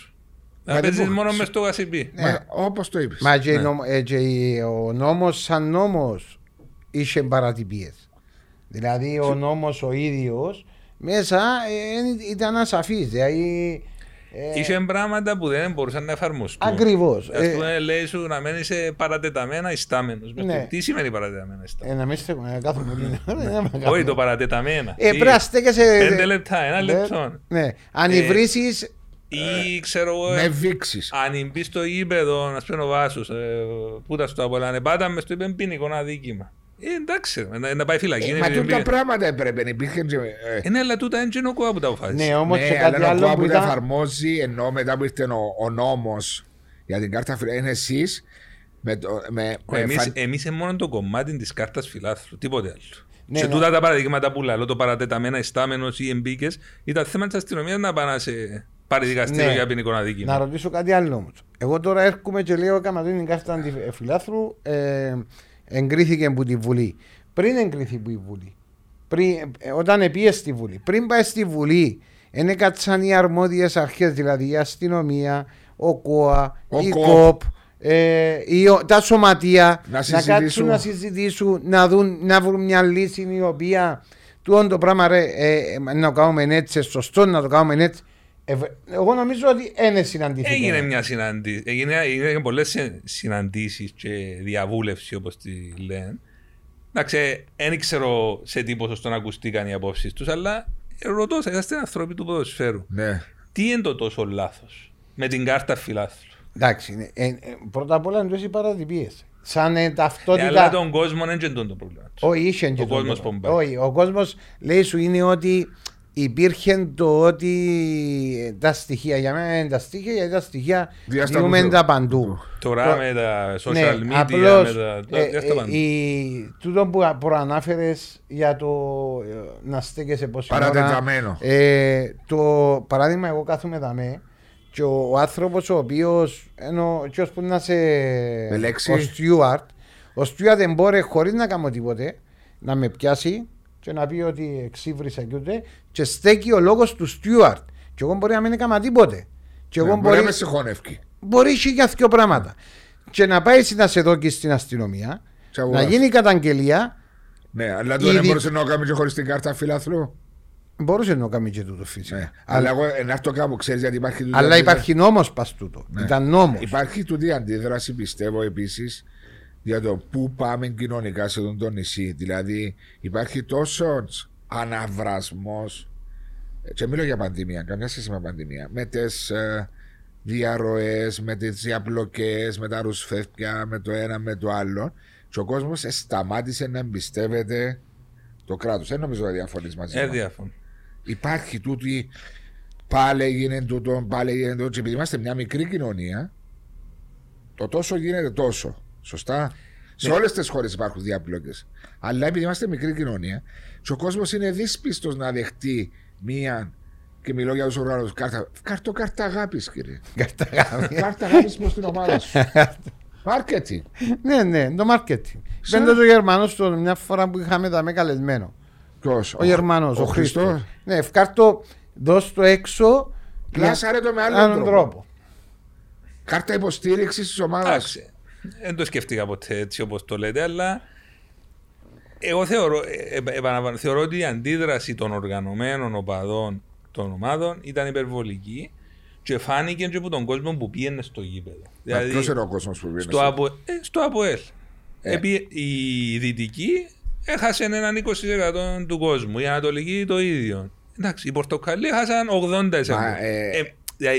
Να παίζεις μόνο μες στο GASYPEI. Όπως το είπες. Μα και ο νόμος σαν νόμος είχε παρατυπίες. Δηλαδή ο νόμος ο ίδιος μέσα ήταν ασαφής. Δηλαδή... Είχε πράγματα που δεν μπορούσαν να εφαρμοστούν. Ακριβώς. Ας πούμε, λέει σου να μένεις παρατεταμένα ιστάμενος. Ναι. Τι σημαίνει παρατεταμένα ιστάμενος? Να μην στέκομαι, κάθομαι πολύ. Όχι το παρατεταμένα. Στέκεσαι. 5 λεπτά, 1 λεπτό. Ναι. Αν υβρήσεις. Ή ξέρω εγώ. Με βήξεις. Αν μπεις στο γήπεδο, να σπένω βάσους. Πού τα στο απολάνε. Πάτα με στο είπε ποινικό αδίκημα. Εντάξει, να πάει φυλακή. Μα τούτα πράγματα έπρεπε. Ναι, αλλά τούτα είναι γενικό που τα αποφάσισε. Ναι, όμως και κάτι άλλο που τα εφαρμόζει, ενώ μετά που ήρθε ο νόμος για την κάρτα φιλάθλου, είναι εσείς. Εμείς είναι μόνο το κομμάτι της κάρτας φιλάθλου, τίποτε άλλο. Ναι, σε τούτα τα παραδείγματα που λέω, το παρατεταμένα, ιστάμενος ή εμπίκες, ήταν θέμα της αστυνομίας να πάνε σε παραδικαστήριο για ποινικό αδίκημα. Να ρωτήσω κάτι άλλο όμως. Εγώ τώρα έρχομαι και λέω έκανα την κάρτα φιλάθλου. Εγκρίθηκε από τη Βουλή. Πριν εγκρίθηκε από τη Βουλή, όταν πήγε στη Βουλή, πριν πάει στη Βουλή, έκατσαν οι αρμόδιες αρχές, δηλαδή η αστυνομία, ο ΚΟΑ, η ΚΟΠ, τα σωματεία, να κάτσουν να συζητήσουν, να βρουν μια λύση η οποία του όντω πράγμα να το κάνουμε έτσι, σωστό να το κάνουμε έτσι. Εγώ νομίζω ότι είναι συναντήθηκε. Έγινε μια συναντήση. Έγινε πολλές συναντήσεις και διαβούλευση, όπως τη λένε. Εντάξει, δεν ξέρω σε τι ποσοστό να ακουστήκαν οι απόψεις τους, αλλά ρωτώ, είσαστε άνθρωποι του ποδοσφαίρου. Ναι. Τι είναι το τόσο λάθος με την κάρτα φιλάθλου? Εντάξει, πρώτα απ' όλα είναι τόσο οι παρατυπίες. Σαν ταυτότητα. Αλλά τον κόσμο δεν είναι το πρόβλημα. Όχι, ο κόσμος λέει σου είναι ότι. Υπήρχε το ότι τα στοιχεία για μένα είναι τα στοιχεία, γιατί τα στοιχεία διούμε τα παντού. Τώρα με τα social media, απλώς, τούτο που προανάφερες για το να στέκεσαι πόση ώρα. Παρατεταμένο. Το παράδειγμα, εγώ κάθομαι δαμέ και ο άνθρωπος ο οποίος, και ως που να σε ο Στιούαρτ δεν μπορεί χωρίς να κάνω τίποτε να με πιάσει και να πει ότι εξύβρισα και ούτε, και στέκει ο λόγος του Στιούαρτ. Και εγώ μπορεί να μην έκανα τίποτε. Και εγώ μπορεί να με συγχωνεύει. Μπορεί και για δύο πράγματα. Και να πάει να σε δω και στην αστυνομία, να γίνει καταγγελία. Ναι, αλλά δεν μπορούσε να κάνει και χωρίς την κάρτα φιλάθλου. Μπορούσε να κάνει και τούτο φυσικά. Ναι. Αλλά εγώ να το κάνω, ξέρεις, γιατί υπάρχει. Αλλά υπάρχει νόμος πας τούτο. Ναι. Ήταν νόμος. Υπάρχει τούτη αντίδραση, πιστεύω επίσης, για το πού πάμε κοινωνικά σε τον νησί. Δηλαδή υπάρχει τόσο αναβρασμός, και μιλώ για πανδημία, καμιά σχέση με πανδημία, με τις διαρροές, με τις διαπλοκές, με τα ρουσφεύκια, με το ένα με το άλλο, και ο κόσμος σταμάτησε να εμπιστεύεται το κράτος. Δεν νομίζω να διαφωνείς μαζί μας. Υπάρχει τούτη, πάλι γίνεται τούτο, πάλι γίνεται τούτο, και επειδή είμαστε μια μικρή κοινωνία, το τόσο γίνεται τόσο. Σωστά. Ναι. Σε όλες τις χώρες υπάρχουν διαπλοκές. Αλλά επειδή είμαστε μικρή κοινωνία και ο κόσμος είναι δύσπιστος να δεχτεί μία, και μιλώ για τους οργανωτές, κάρτα αγάπης, κύριε. Κάρτα αγάπης προς την ομάδα σου. Μάρκετινγκ. Ναι, το μάρκετινγκ. Πέντε ο Γερμανός, μια φορά που είχαμε τα με καλεσμένο. Ποιος? Ο Γερμανός. Ο Χριστός. Ναι, ευκάρτο, δώσ' το έξω. Πλάσαρε το με άλλον τρόπο. Κάρτα υποστήριξης της ομάδας. Δεν το σκέφτηκα ποτέ έτσι όπως το λέτε, αλλά εγώ θεωρώ ότι η αντίδραση των οργανωμένων οπαδών των ομάδων ήταν υπερβολική και φάνηκε και από τον κόσμο που πήγαινε στο γήπεδο. Δηλαδή, ποιος είναι ο κόσμος που πήγαινε στο ΑΠΟΕΛ. Η Δυτική έχασε έναν 20% του κόσμου, η Ανατολική το ίδιο. Εντάξει, οι Πορτοκαλί έχασαν 80%.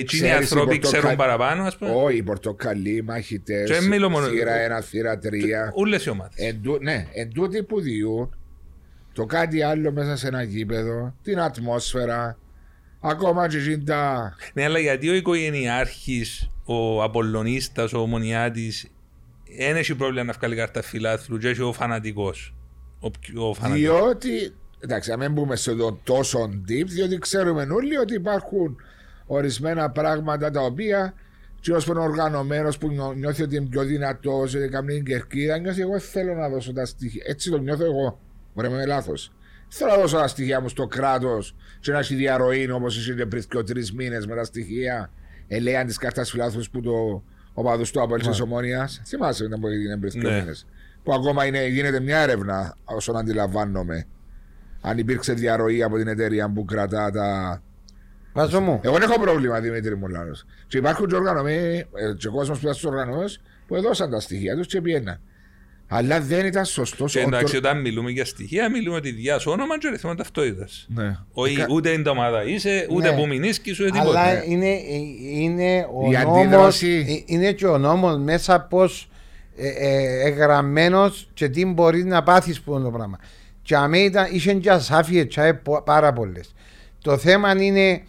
Οι άνθρωποι ξέρουν παραπάνω, ας πούμε. Όχι, οι πορτοκαλί, οι μαχητές, θύρα 1, θύρα 3. Όλες οι ομάδες. Ναι, εν τούτοι που διούν το κάτι άλλο μέσα σε ένα γήπεδο, την ατμόσφαιρα, ακόμα και ζητά. Ναι, αλλά γιατί ο οικογενειάρχης, ο απολλωνίστας, ο ομονιάτης, δεν έχει πρόβλημα να βγάλει κάρτα φιλάθλου, και έχει ο φανατικός. Διότι, εντάξει, να μην μπούμε σε τόσο deep, διότι ξέρουμε όλοι ότι υπάρχουν ορισμένα πράγματα τα οποία και ως πον οργανωμένος που νιώθει ότι είμαι πιο δυνατός, ότι καμία κερκίδα, νιώθει εγώ θέλω να δώσω τα στοιχεία. Έτσι το νιώθω εγώ. Μπορεί να είμαι λάθος. Θέλω να δώσω τα στοιχεία μου στο κράτος και να έχει διαρροή όπως είχε πριν και 3 μήνες με τα στοιχεία ελέγαν της κάρτας φιλάθλους που το οπαδούς του απόλυσης Ομόνοιας. Θυμάσαι ήταν που έγινε πριν 2 μήνες. Που ακόμα είναι, γίνεται μια έρευνα όσον αντιλαμβάνομαι. Αν υπήρξε διαρροή από την εταιρεία που κρατά τα. Μου. Εγώ δεν έχω πρόβλημα, Δημήτρη Μουλάνο. Και υπάρχουν και οργανωμένοι, και κόσμος που ήταν στους οργανώσεις που έδωσαν τα στοιχεία τους και πιέναν. Αλλά δεν ήταν σωστό. Εντάξει, όταν μιλούμε για στοιχεία, μιλούμε τη διάσω όνομα και ρυθμό ταυτότητας. Ναι. Ούτε είναι τα ομάδα είσαι, ούτε ναι. Που μηνίσκεις, ούτε τίποτα. Αλλά είναι ο νόμος, είναι και ο νόμος μέσα πως εγγραμμένος και τι μπορεί να πάθεις που είναι το πράγμα. Και αμέσως είχαν και ασάφιες πάρα πολλές. Το θέμα είναι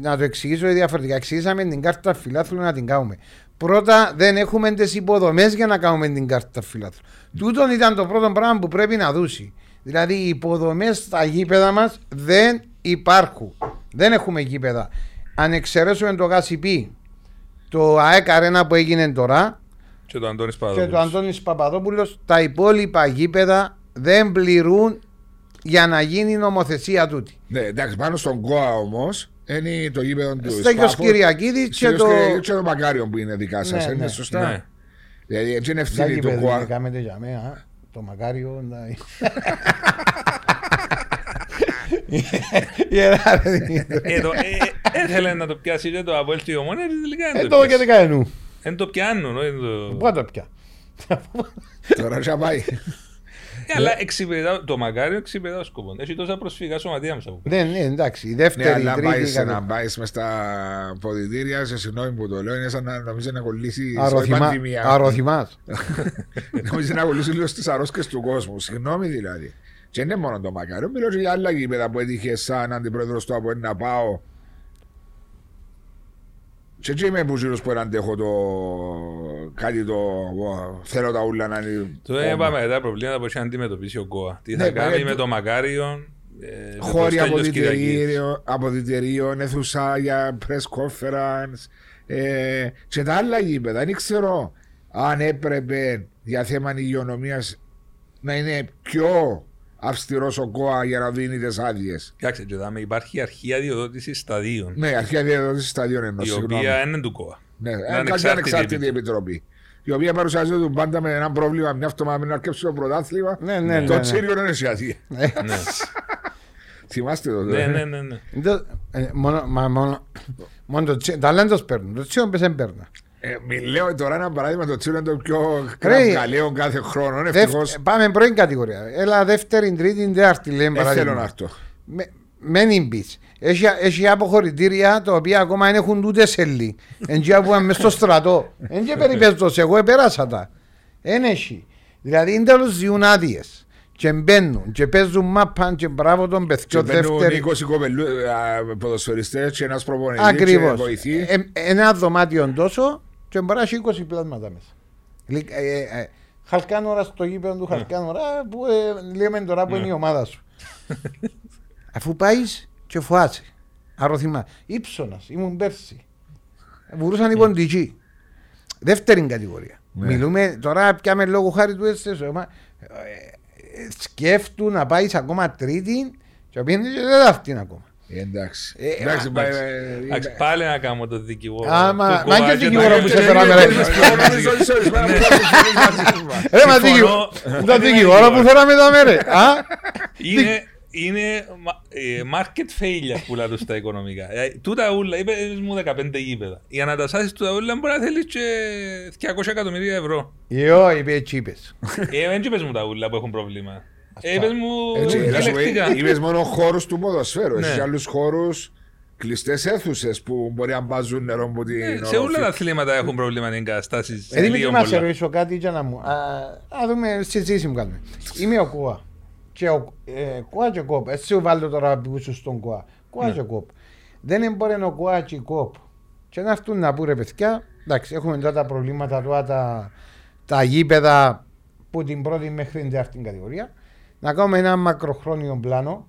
να το εξηγήσω διαφορετικά. Εξηγήσαμε την κάρτα φιλάθλου να την κάνουμε. Πρώτα δεν έχουμε τις υποδομές για να κάνουμε την κάρτα φιλάθλου. Τούτον ήταν το πρώτο πράγμα που πρέπει να δούσει. Δηλαδή οι υποδομές στα γήπεδα μας δεν υπάρχουν. Δεν έχουμε γήπεδα. Αν εξαιρέσουμε το GASYPEI, το AEK Arena που έγινε τώρα και το Αντώνης Παπαδόπουλος, τα υπόλοιπα γήπεδα δεν πληρούν για να γίνει η νομοθεσία τούτη. Ναι, εντάξει, πάνω στον ΚΟΑ όμως είναι το γήπεδο του Στέγιος Κυριακίδη και το Μακάριον που είναι δικά σας. Ναι, είναι σωστά. Ναι. Δηλαδή έτσι είναι ευθύνη του ΚΟΑ. Δεν κάνετε για μένα το Μακάριον. Έθελε να το πιάσει και το απόλυτο ομόνες τελικά. Το και δικά ενού. Εν το πιάνουν. Πού το πια. Τώρα θα πάει. Αλλά το Μακάριο εξυπηρετά σκοπό. Έχει τόσα προσφυγικά σωματεία μέσα. Ναι, εντάξει. Η δεύτερη. Αν πάει να πάει με στα ποδητήρια, σε συγγνώμη που το λέω, είναι σαν να νομίζει να κολλήσει στην πανδημία. Αρωθυμά. Νομίζει να κολλήσει λίγο στι αρρώσκες του κόσμου. Συγγνώμη δηλαδή. Και είναι μόνο το Μακάριο. Μιλώ για άλλα γήπεδα που έτυχε σαν αντιπρόεδρο του από να πάω. Και τι είμαι που ζήλω που αντέχω το. Κάτι το. Θέλω τα ούλα να είναι. Τώρα είπαμε μετά προβλήματα που έχει αντιμετωπίσει ο ΚΟΑ. Τι θα κάνει με το Μακάριον. Χώροι αποδυτηρίων, αιθουσάγια, press conference. Και τα άλλα γήπεδα. Δεν ξέρω αν έπρεπε για θέμα υγειονομίας να είναι πιο αυστηρός ο ΚΟΑ για να δίνει τις άδειες. Κοιτάξτε, υπάρχει αρχή αδειοδότηση σταδίων. Ναι, αρχή αδειοδότηση σταδίων εννοώ. Η οποία είναι του ΚΟΑ. Ναι, είναι ανεξάρτητη επιτροπή. Η οποία παρουσιάζεται πάντα με ένα πρόβλημα, μια αυτομάδα να αρκέψει το πρωτάθλημα. Ναι. Το τσίριο είναι σε αδεία. Θυμάστε το. Ναι. Μόνο το τσίριο. Τα λένε το σπέρνουν. Το τσίριο δεν παίρνουν. Λέω τώρα ένα παράδειγμα, το τσίριο είναι το πιο κραυγαλαίο κάθε χρόνο. Πάμε πρώην κατηγορία. Έλα δεύτερη, τρίτη, τέταρτη λέμε παράδειγμα. Δεν θέλω να μένει μπιτς. Έχει αποχωρητήρια τα οποία ακόμα δεν έχουν ούτε σελί. Εντιά που είμαι στο στρατό. Εντιά περιπέζοντας, εγώ επέρασα τα. Εν έχει. Δηλαδή είναι τέλος διούν άδειες. Και μπαίνουν και παίζουν μάπαν και μπράβο τον πεθκιό δεύτερη. Και μπαίνουν 20 ποδοσφαιριστές και ένας προπονητής. Ακριβώς. Ένα δωμάτιο τόσο και μπράζει 20 πλάσματα μέσα. Χαλκάνορα στο γήπεδο του Χαλκάνορα που λέμε τώρα που είναι η ομάδα σου. Αφού πάει και φοάσαι, αρωθυμά. Ήψονας, ήμουν πέρσι. Βουρούσαν οι ποντικοί. Δεύτερη κατηγορία. Μιλούμε τώρα πια με λόγω χάρη του ΕΣΕΣΟ. Σκέφτου να πάει ακόμα τρίτη και πήγαινε και δεν αυτήν ακόμα. Εντάξει. Πάλι να κάνω το δικηγόρο. Μα και δικηγόρο που σε φεράμε. Ρε μα δικηγόρο που φεράμε τα μέρε. Είναι... Είναι market failure που λάδω στα οικονομικά. Τούτα ούλα, είπες μου 15 γήπεδα. Για να τα σάσεις τούτα ούλα μπορεί να θέλεις και 200 εκατομμύρια ευρώ. Εγώ είπε έτσι είπες. Δεν είπες μου τα ούλα που έχουν προβλήμα. Είπες μου ελεκτικά. Είπες μόνο χώρους του ποδοσφαίρου. Έχεις άλλους χώρους, κλειστές αίθουσες που μπορεί να μπάζουν νερό από την όροφη. Σε όλα τα αθλήματα έχουν προβλήμα να εγκαταστάσεις. Δημήτρη, να σε ρωτήσω κάτι για να μου. Α δούμε συζήτηση μου κάνουμε. Είμαι ο ΚΟΑ. Κουά και κόπ, εσύ βάλτε τώρα πίσω στον κουά. Κουά και κόπ. Δεν εμπόρεν ο κουά και κόπ. Και να αυτούν να πούρε παιδιά, εντάξει, έχουμε τώρα τα προβλήματα τώρα τα γήπεδα που την πρώτη μέχρι την τέταρτη κατηγορία. Να κάνουμε ένα μακροχρόνιο πλάνο,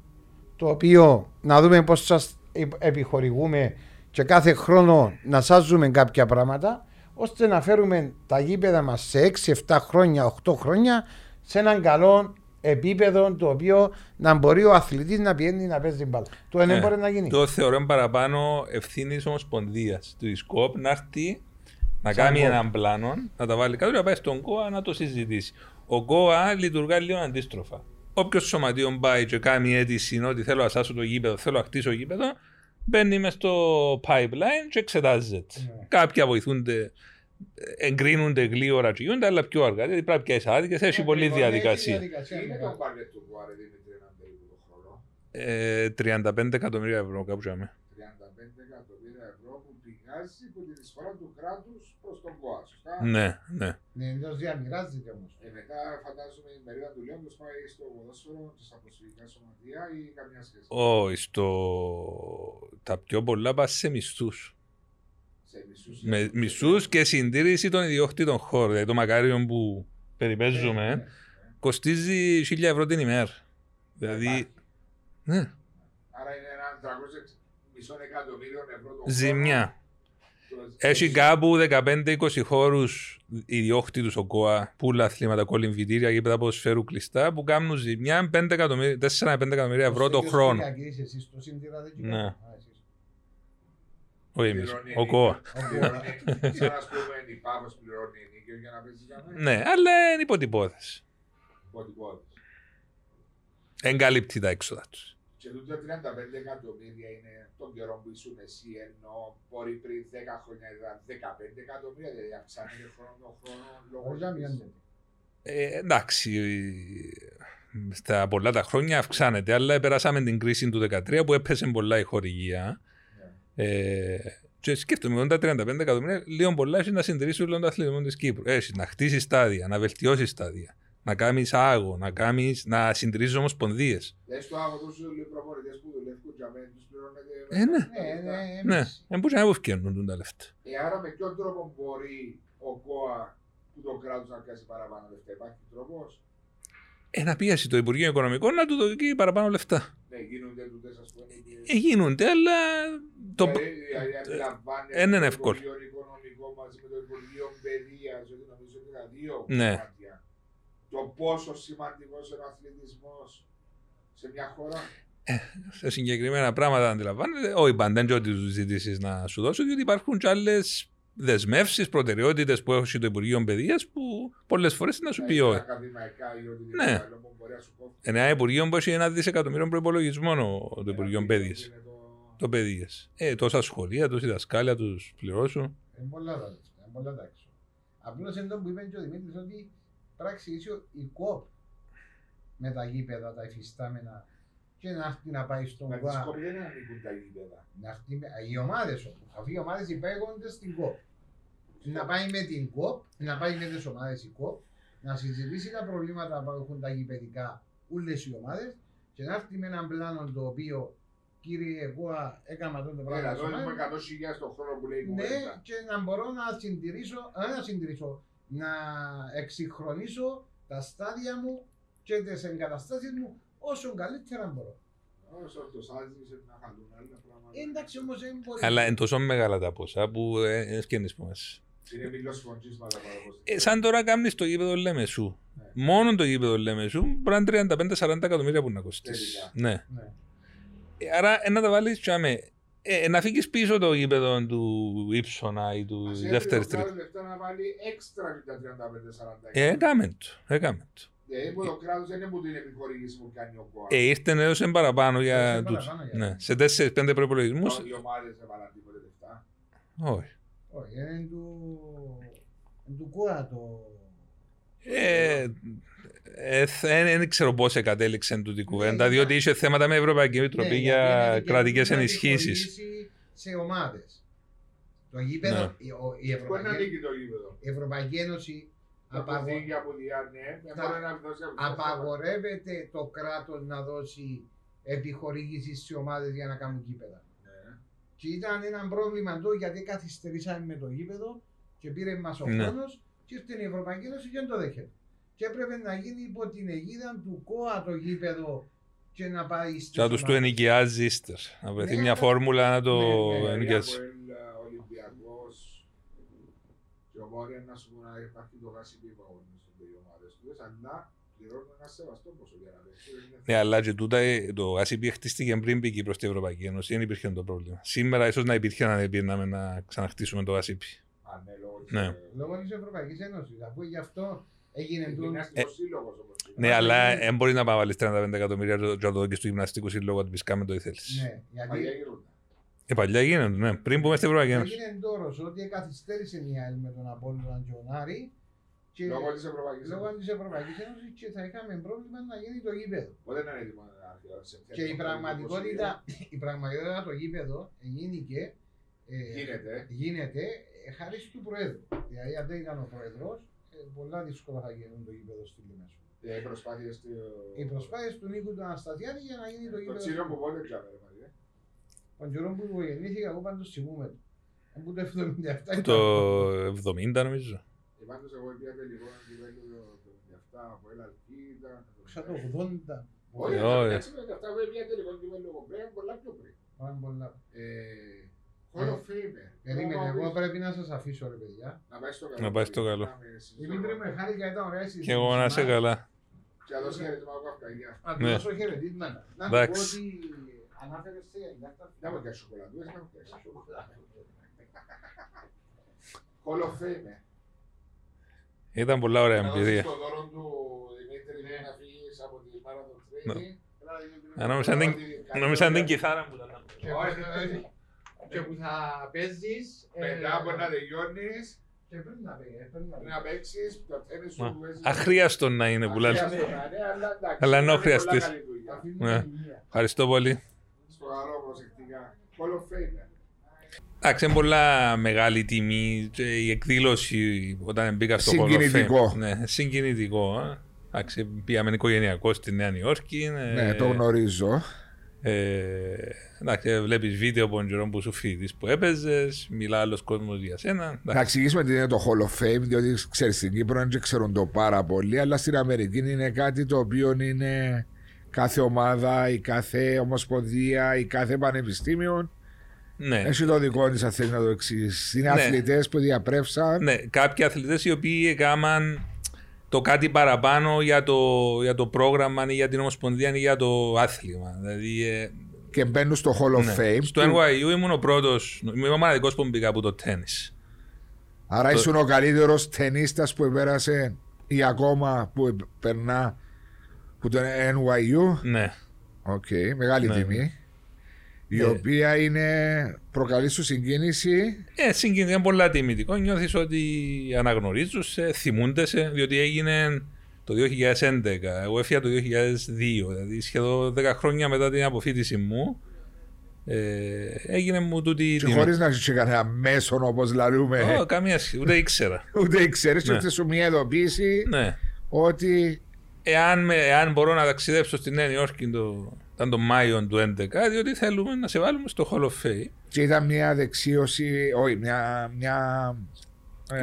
το οποίο να δούμε πώς σας επιχορηγούμε και κάθε χρόνο να σας ζούμε κάποια πράγματα, ώστε να φέρουμε τα γήπεδα μας σε 6, 7 χρόνια, 8 χρόνια σε έναν καλό επίπεδο το οποίο να μπορεί ο αθλητής να πηγαίνει να παίζει μπάλα. Το δεν μπορεί να γίνει. Το θεωρώ παραπάνω ευθύνη ομοσπονδίας του ΙΣΚΟΠ να έρθει να κάνει έναν πλάνο, να τα βάλει κάτω και να πάει στον ΚΟΑ να το συζητήσει. Ο ΚΟΑ λειτουργεί λίγο αντίστροφα. Όποιο σωματείο πάει και κάνει αίτηση ότι θέλω να σάσω το γήπεδο, θέλω να χτίσω γήπεδο, μπαίνει μες στο pipeline και εξετάζεται. Yeah. Κάποια βοηθούνται, εγκρίνονται γλύωρα και γίνονται, αλλά πιο αργά. Δηλαδή πρέπει να πιάσει άδικες, έχει πολλή διαδικασία. Είναι το budget του Κουάρε, Δημήτρη, έναν περίπου χρόνο. 35 εκατομμύρια ευρώ, κάπου ζάμε. 35 εκατομμύρια ευρώ που πηγάζει από τη δυσφορά του κράτους προς τον ΚΟΑ. Ναι, ναι. Ενδός διαμοιράζεται όμως. Μετά φαντάζομαι η μερίδα του Λέοντο πάει στο ποδόσφαιρο, στα προσφυγικά σωματεία ή καμιά σχέση. Όχι, τα πιο πολλά πας σε μισθούς. Με μισθούς και συντήρηση των ιδιοκτήτων χώρων. Δηλαδή το μακάριον που περιπέζουμε κοστίζει 1.000 ευρώ την ημέρα. Δηλαδή. Ναι. Άρα είναι ένα 300 εκατομμύριο ευρώ το ζημιά. Έχει κάπου 15-20 χώρους ιδιόκτητους ο ΚΟΑ, πουλα αθλήματα, κολυμβητήρια, γήπεδα ποδοσφαίρου κλειστά που κάνουν ζημιά 4-5 εκατομμύρια ευρώ το χρόνο. Όχι εμείς, ο ΚΟΑ. Σαν να πούμε η Πάπος πληρώνει ενίκιο για να παίζει κανένα. Ναι, αλλά είναι υποτυπώδες. Εγκαλύπτει τα έξοδα τους. Και τούτο 35 εκατομμύρια είναι τον καιρό που ήσουν εσύ, ενώ μπορεί πριν 10 χρόνια ήταν 15 εκατομμύρια, δηλαδή αυξάνεται χρόνο λόγω για εντάξει, στα πολλά τα χρόνια αυξάνεται, αλλά περάσαμε την κρίση του 2013 που έπεσε πολλά η χορηγία. Και σκέφτομαι ότι τα 35 εκατομμύρια λίγο πολλά έχει να συντηρήσει όλων των αθλητισμών της Κύπρου. Έχει να χτίσει στάδια, να βελτιώσει στάδια, να κάνει άγο, να συντηρήσει ομοσπονδίες. Έχει το άγο του οι προπονητές που δουλεύουν για μένα, του πληρώνεται. Ναι, δεν μπορεί να ευκαιρνούν τα λεφτά. Άρα με ποιον τρόπο μπορεί ο ΚΟΑ που το κράτος να κάνει παραπάνω λεφτά, υπάρχει τρόπο. Να πιέσει το Υπουργείο Οικονομικών να του δοκεί παραπάνω λεφτά. Ναι, γίνονται δουλειές, ας πούμε. Γίνονται, αλλά. Δεν είναι εύκολο. Το Υπουργείο Οικονομικό μαζί με το Υπουργείο Παιδείας, γιατί νομίζω ότι είναι δύο κομμάτια. Το πόσο σημαντικός είναι ο αθλητισμός σε μια χώρα. Σε συγκεκριμένα πράγματα αντιλαμβάνεται. Όχι πάντα, δεν ξέρω τι του ζητήσει να σου δώσω, διότι υπάρχουν κι άλλες δεσμεύσεις, προτεραιότητες που έχει το Υπουργείο Παιδείας που πολλές φορές να σου πει όχι. Ναι. Ένα Υπουργείο που έχει 1 δισεκατομμύριο προϋπολογισμό το Υπουργείο Παιδείας. Το Παιδείας. Τόσα σχολεία, τόση δασκάλια τους πληρώσουν. Είναι πολλά τα λεφτά. Απλώς εδώ που είπε και ο Δημήτρης ότι πράξη ίσιο η ΚΟΠ με τα γήπεδα, τα υφιστάμενα και να έρθει να πάει στον ΚΟΑ. Μα τη ΚΟΠ δεν ανήκουν τα γήπεδα. Οι ομάδες όμως. Αφού οι ομάδες υπάγονται στην ΚΟΠ. Να πάει με την ΚΟΠ, να πάει με τις ομάδες η ΚΟΠ, να συζητήσει τα προβλήματα που έχουν τα γηπεδικά όλες οι ομάδες και να έρθει με έναν πλάνο το οποίο κύριε ΚΟΑ έκανα αυτό το πράγμα. Εδώ έχουμε 100.000 στον χρόνο που λέει η κουβέντα. Ναι, και να μπορώ να συντηρήσω, να εξυγχρονίσω τα στάδια μου και τις εγκαταστάσεις μου όσο καλύτερα μπορώ. Όσο το σάζισε να χαλούν άλλα πράγματα. Εντάξει όμως δεν μπορεί. Αλλά είναι τόσο μεγάλα τα ποσά που ευκαινείς που μας. Είναι μικρός φωντσής μας. Σαν τώρα κάνεις το γήπεδο Λεμεσού. Μόνο το γήπεδο Λεμεσού πρέπει να 35-40 εκατομμύρια που να κοστίσει. Ναι. Άρα να τα βάλεις και άμε. Να φύγεις πίσω το γήπεδο του Ήψονα ή του δεύτερης τρίτης. Ας λεφτά να βάλει έξτρα για τα 35-40. Έκαμε το. Υπό το κράτος δεν είναι που την επιχορήγηση που κάνει ο ΚΟΑ. Ήρθεν έδωσε παραπάνω για τους. Ναι, σε 4-5 προϋπολογισμούς. Οι ομάδες δεν παρατήρησαν λεφτά. Όχι. Όχι, είναι του ΚΟΑ το. Δεν ξέρω πώς εκατέληξε τούτη η κουβέντα, διότι είχε θέματα με Ευρωπαϊκή Επιτροπή για κρατικές ενισχύσεις. Σε ομάδες. Το γήπεδο. Η Ευρωπαϊκή Ένωση απαγορεύεται το κράτος να δώσει επιχορήγηση στις ομάδες για να κάνουν γήπεδα. Και ήταν ένα πρόβλημα εδώ γιατί καθυστερήσαμε με το γήπεδο και πήρε μας ο χρόνος και στην Ευρωπαϊκή Ένωση δεν το δέχεται. Και έπρεπε να γίνει υπό την αιγίδα του ΚΟΑ το γήπεδο και να πάει στις ομάδες. Θα του ενοικιάζει ύστερα. Να βρεθεί μια φόρμουλα να το ενοικιάσει. Ο Ολυμπιακός και ο Βόρειας να σου πούνε να υπάρχει το GASYPEI που αγωνίζονται οι ομάδες του. Αλλά πληρώνουν ένα σεβαστό ποσό για να παίξουν. Ναι, αλλά και τούτα το GASYPEI χτίστηκε πριν πήγε προς την Ευρωπαϊκή Ένωση. Δεν υπήρχε το πρόβλημα. Σήμερα ίσως να υπήρχε αν επήρναμε να ξαναχτίσουμε το GASYPEI. Α, ναι, λόγω της Ευρωπαϊκής Ένωσης. Αφού γι' αυτό έγινε το γυμναστικό σύλλογο. Ναι, αλλά δεν μπορεί να βάλει 35 εκατομμύρια τζορδό και στο γυμναστικό σύλλογο του Πισκάμε το ήθελε. Ναι, γιατί. Παλιά γίνεται, ναι. Πριν πούμε στην Ευρωπαϊκή Ένωση. Έγινε τόρος ότι καθυστέρησε η ΑΕΛ με τον Απόλλωνα Αντιονάρη. Λόγω της Ευρωπαϊκής Ένωσης και θα είχαμε πρόβλημα να γίνει το γήπεδο. Πότε να είναι έτοιμο να αρχίσει. Και η πραγματικότητα το γήπεδο γίνεται. Γίνεται χάρη του Προέδρου. Δηλαδή, αν δεν ήταν ο Πρόεδρος, πολλά δύσκολα θα γίνουν το γήπεδο στη Λίμεσο. Οι προσπάθειες του Νίκου του Αναστασιάδη για να γίνει το γήπεδο. Το τσίρο που πότε ξέραμε. Τον καιρό που γεννήθηκα, εγώ πάντως θυμούμαι του. Από το 1977 ήταν. Το 1970 νομίζω. Και πάντως εγώ έπιατε λοιπόν το 1977 από ένα κοίτα. Το 1980. Όχι, το 1977 που έπιατε λοιπόν και λόγω πριν, πολλά πιο πριν. Πάμε πολλά. Χωροφύμε. Περίμενε, εγώ πρέπει να σας αφήσω ρε παιδιά. Να πάει στο καλό. Δημήτρη με χάρηκα, ήταν ωραία συζήτηση. Και εγώ να είσαι καλά. Και αλλός χαιρετήμα από Καυκαγιά. Αντώσω χαιρετήτηματα. Να πω ότι ανάφερες σε εντάξει σοκολατούες, να φτιάξεις σοκολατούες. Χολοφέιμε. Ήταν πολλά ωραία εμπειρία. Να δώσεις το δώρο του Δημήτρη να φύγεις από τη Marathon Trading. Νόμιζα αν την κιθάρα μου ήταν. Και που θα παίζεις. Μετά από να τελειώνεις. Και πρέπει να παίξεις το τέννις σου. Αχρίαστο να είναι που λάζεις. Αλλά ενώ χρειαστείς. Ευχαριστώ πολύ. Στο καλό προσεκτικά. Όλο φαίνεται. Εντάξει, είναι πολλά μεγάλη τιμή. Η εκδήλωση όταν μπήκα στο Hall of Fame. Συγκινητικό. Ναι, συγκινητικό. Εντάξει, πήγαμε οικογενειακό στη Νέα Νιόρκη. Ναι, το γνωρίζω. Εντάξει, βλέπεις βίντεο από τον καιρό που σου φοιτητής που έπαιζες, μιλά άλλος κόσμος για σένα. Να εξηγήσουμε τι είναι το Hall of Fame, διότι ξέρεις στην Κύπρο δεν ξέρουν το πάρα πολύ, αλλά στην Αμερική είναι κάτι το οποίο είναι κάθε ομάδα, η κάθε ομοσπονδία, η κάθε πανεπιστήμιο. Ναι. Έχει το δικό της αν θέλει να το εξηγήσει. Είναι αθλητές που διαπρέψαν. Ναι, κάποιοι αθλητές οι οποίοι έκαναν το κάτι παραπάνω για το πρόγραμμα ή για την ομοσπονδία ή για το άθλημα. Δηλαδή, και μπαίνουν στο Hall of Fame. Στο NYU ήμουν ο πρώτος, είμαι ο μοναδικός που μπήκα από το τέννις. Άρα ήσουν ο καλύτερος τενίστας που πέρασε ή ακόμα που περνά από το NYU. Ναι. Οκ, μεγάλη τιμή. Η οποία είναι προκαλεί σου συγκίνηση. Συγκίνηση, είναι πολλά τιμητικό. Νιώθεις ότι αναγνωρίζεσαι, θυμούντεσαι, διότι έγινε το 2011. Εγώ έφυγα το 2002, δηλαδή σχεδόν 10 χρόνια μετά την αποφοίτηση μου. Έγινε μου τούτη. Και χωρίς να έχεις κανένα μέσο όπως λαλούμε. Καμία σχέση, ούτε ήξερα. Ούτε ήξερες, ναι. Ούτε σου μια ειδοποίηση, ναι. Ότι. Εάν μπορώ να ταξιδέψω στην Νέα Υόρκη ήταν τον Μάιο του 2011, διότι θέλουμε να σε βάλουμε στο Hall of Fame. Και ήταν μια δεξίωση, όχι,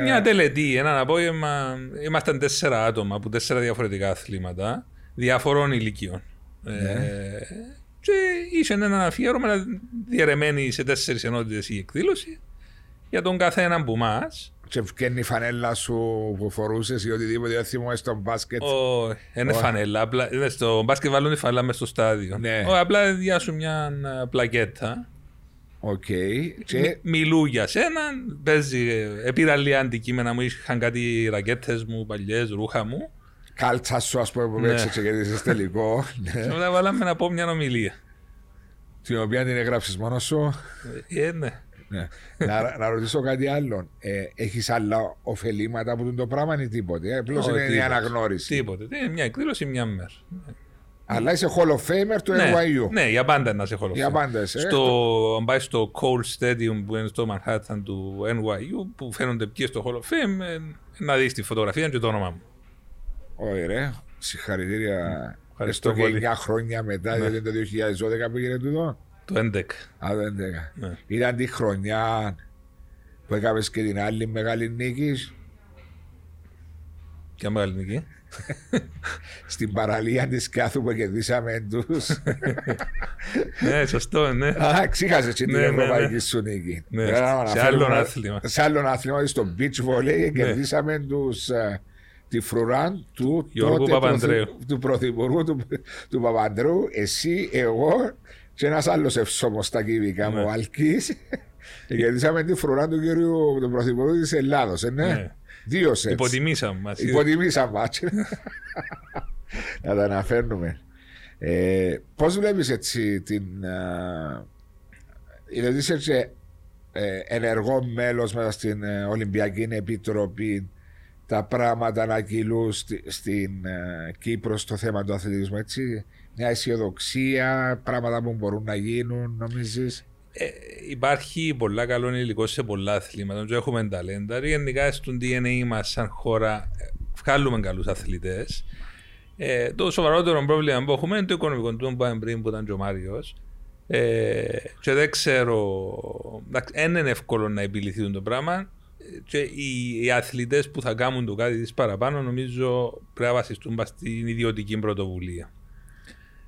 μια τελετή, έναν απόγευμα. Ήμασταν 4 άτομα από 4 διαφορετικά αθλήματα, διαφορών ηλικιών. Ναι. Και είχε ένα αφιέρωμα διαιρεμένη σε 4 ενότητες η εκδήλωση για τον καθέναν που μας. Και βγαίνει η φανέλα σου που φορούσες ή οτιδήποτε, δεν θυμόμαι στο μπάσκετ. Όχι, είναι φανέλα. Στο μπάσκετ βάλουν τη φανέλα μες στο στάδιο. Ναι. Απλά διάσου μια πλακέτα. Οκ. Και μιλού για σένα, παίζει. Πήρα λίγα αντικείμενα μου, είχαν κάτι ρακέτες μου, παλιές, ρούχα μου. Κάλτσα σου, ας πούμε, που παίξε και είσαι τελικό. Και μετά βάλαμε να πω μια ομιλία. Την οποία την έγραψες μόνος σου. Ναι. Να ρωτήσω κάτι άλλο. Έχεις άλλα ωφελήματα από το πράγμα ή τίποτε? Απλώς είναι η αναγνώριση. Τίποτε. Είναι μια εκδήλωση, μια μέρα. Αλλά είσαι Hall of Famer του NYU. Ναι, για πάντα να είσαι Hall of Famer. Για πάντα είσαι. Αν πάει στο Cole Stadium που είναι στο Manhattan του NYU, που φαίνονται ποιοι στο Hall of Fame, να δεις τη φωτογραφία και το όνομά μου. Ωραία. Συγχαρητήρια. Έστω και 9 χρόνια μετά, γιατί είναι το 2012 που έγινε τούτο. Το 2011. Ναι. Ήταν τη χρονιά που έκαμε και την άλλη μεγάλη νίκη. Ποια μεγάλη νίκη? Στην παραλία τη Κάθου που κερδίσαμε τους. Ναι, σωστό, ναι. Ξήχασες την ευρωπαϊκή σου νίκη. Σε άλλον άθλημα. Σε άλλον άθλημα, στο beach volley κερδίσαμε τους τη φρουρά του πρωθυπουργού του Παπανδρέου, εσύ, εγώ και ένας άλλος ευσόμος στα κυβικά μου, ο Αλκής, κερδίσαμε τη φρουρά του κύριου πρωθυπουργού της Ελλάδος, ναι. Δύο σετς. Υποτιμήσαμε. Να τα αναφέρνουμε. Πώς βλέπεις έτσι την... Δηλαδή είσαι ενεργό μέλος μέσα στην Ολυμπιακή Επιτροπή, τα πράγματα να κυλούν στην Κύπρο στο θέμα του αθλητισμού, έτσι. Μια αισιοδοξία, πράγματα που μπορούν να γίνουν, νομίζεις. Υπάρχει πολλά καλό υλικό σε πολλά αθλήματα. Έχουμε ταλέντα. Γενικά στον DNA μας, σαν χώρα, βγάλουμε καλούς αθλητές. Το σοβαρότερο πρόβλημα που έχουμε είναι το οικονομικό του πριν που ήταν και ο Μάριος. Και δεν ξέρω, δεν είναι εύκολο να επιλυθεί το πράγμα. Και οι αθλητές που θα κάνουν το κάτι της παραπάνω, νομίζω πρέπει να βασιστούν στην ιδιωτική πρωτοβουλία.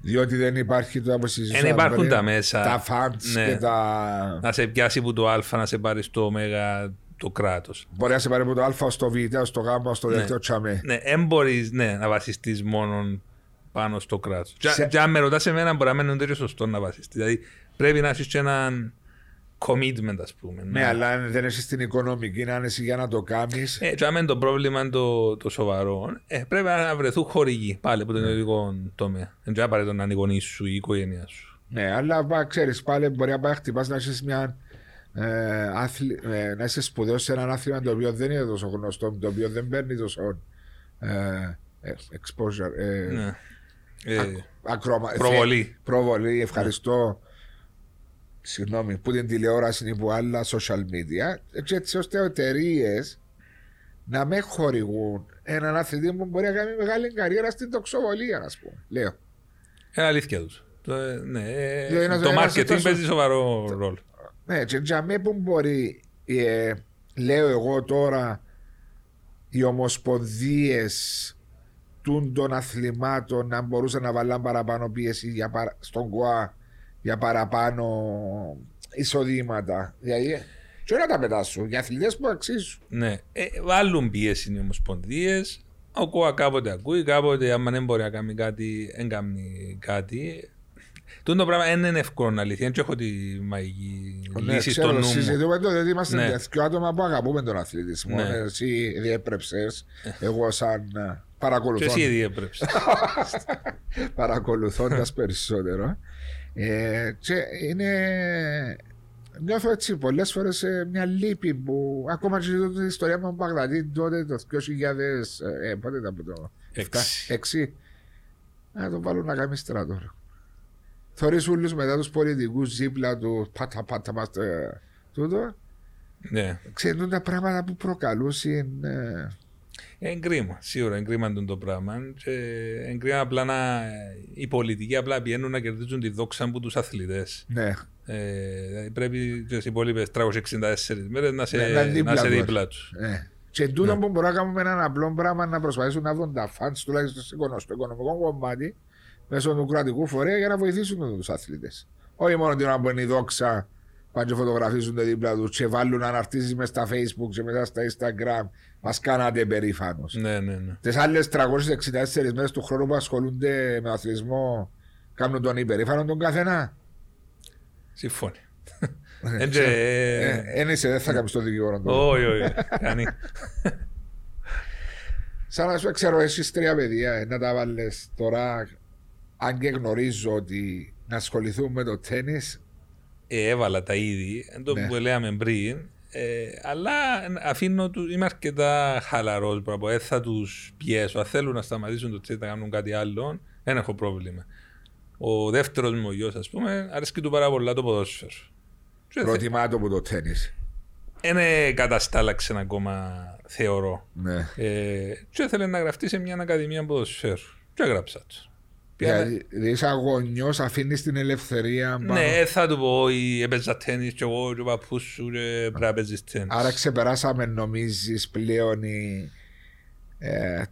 Διότι δεν υπάρχει το όπως συζητήσαμε. Δεν υπάρχουν τα μέσα. Τα φαντς, ναι, και τα... Να σε πιάσει από το α, να σε πάρει στο ωμέγα το κράτος. Μπορεί να σε πάρει από το α στο β, στο γ, στο δεύτερο τσαμέ. Ναι, δεν μπορείς να βασιστείς μόνο πάνω στο κράτος. Και αν με ρωτάς εμένα, μπορεί να μένει τέτοιο σωστό να βασιστείς. Δηλαδή πρέπει να έχεις και έναν commitment, ας πούμε. Ναι, αλλά αν δεν έχεις την οικονομική, να είναι εσύ για να το κάνεις. Και αν είναι το πρόβλημα το σοβαρό, πρέπει να βρεθούν χορηγοί πάλι από τον ιδιωτικό τομέα. Δεν ξέρω απαραίτητο να είναι οι γονείς σου ή η οικογένειά σου. Ναι, αλλά ξέρεις πάλι μπορεί να πάει χτυπάς να έχεις μια... να είσαι σπουδαίος σε έναν άθλημα το οποίο δεν είναι τόσο γνωστό, το οποίο δεν παίρνει τόσο exposure, προβολή, ευχαριστώ, συγγνώμη, που την τηλεόραση είναι που άλλα social media, έτσι ώστε εταιρείες να με χορηγούν έναν αθλητή που μπορεί να κάνει μεγάλη καριέρα στην τοξοβολία, ας πούμε, λέω. Αλήθεια τους. Το marketing παίζει σοβαρό ρόλο. Ναι, και για μένα που μπορεί, λέω εγώ τώρα, οι ομοσπονδίες των αθλημάτων να μπορούσαν να βάλουν παραπάνω πίεση στον ΚΟΑ για παραπάνω εισοδήματα. Δηλαδή, και όλα τα πετάσουν, για αθλητές που αξίζουν. Ναι, βάλουν πίεση οι ομοσπονδίες, ο ΚΟΑ κάποτε ακούει, κάποτε άμα δεν μπορεί να κάνει κάτι, δεν κάνει κάτι. Τούτο το πράγμα είναι εύκολο να λυθεί, δεν έχω τη μαγική λύση στο νου μου. Συζητούμε το, διότι είμαστε δύο άτομα που αγαπούμε τον αθλητισμό. Εσύ διέπρεψες, εγώ σαν παρακολουθώ. Και εσύ διέπρεψες. Παρακολουθώντας περισσότερο. Νιώθω έτσι πολλές φορές μια λύπη που ακόμα και την ιστορία μου Μπαγδατή τότε το 2000, πότε ήταν από το 6, να τον βάλω να κάνει στράτο. Θωρείς ούλους μετά τους πολιτικούς δίπλα του, πάτα μας τούτο. Ναι. Ξέρουν τα πράγματα που προκαλούσαν. Είναι κρίμα, σίγουρα είναι κρίμα το πράγμα. Είναι κρίμα απλά να οι πολιτικοί απλά πηγαίνουν να κερδίζουν τη δόξα από τους αθλητές. Ναι. Πρέπει στις υπόλοιπες 364 μέρες να είσαι δίπλα τους. Ναι. Και τούτο που μπορούμε να κάνουμε έναν απλό πράγμα να προσπαθήσουν να δουν τα φαντς τουλάχιστον στο οικονομικό κομμάτι, μέσω του κρατικού φορέα για να βοηθήσουν τους αθλητές. Όχι μόνο την ώρα που είναι η δόξα, πάνε και φωτογραφίζουν τα δίπλα τους και βάλουν αναρτήσεις μες στα Facebook και μετά στα Instagram. Μας κάνατε περήφανος. Ναι. Τις άλλες 364 μέρες του χρόνου που ασχολούνται με αθλητισμό, κάνουν τον υπερήφανο τον καθένα. Συμφώνει. Δεν θα κάνεις το δικηγόρο. Όχι. Σαν να σου ξέρω, έχεις τρία παιδιά, να τα βάλεις τώρα. Αν και γνωρίζω ότι να ασχοληθούν με το τένις. Έβαλα τα ήδη, που λέγαμε πριν. Αλλά αφήνω τους, είμαι αρκετά χαλαρός. Θα τους πιέσω. Αν θέλουν να σταματήσουν το τένις, να κάνουν κάτι άλλο, δεν έχω πρόβλημα. Ο δεύτερος μου γιος, ας πούμε, αρέσκει του πάρα πολλά το ποδόσφαιρο. Προτιμά το που το τένις. Είναι καταστάλαξεν ακόμα, θεωρώ. Ναι. Και ήθελε να γραφτεί σε μια ακαδημία ποδόσφαιρου. Και έγραψα του. Δηλαδή είσαι αγωνιός, αφήνεις την ελευθερία. Ναι, θα του πω, έπαιζα τένις και εγώ και ο παππούς σου και πρέπει να παίζεις τένις. Άρα ξεπεράσαμε, νομίζεις, πλέον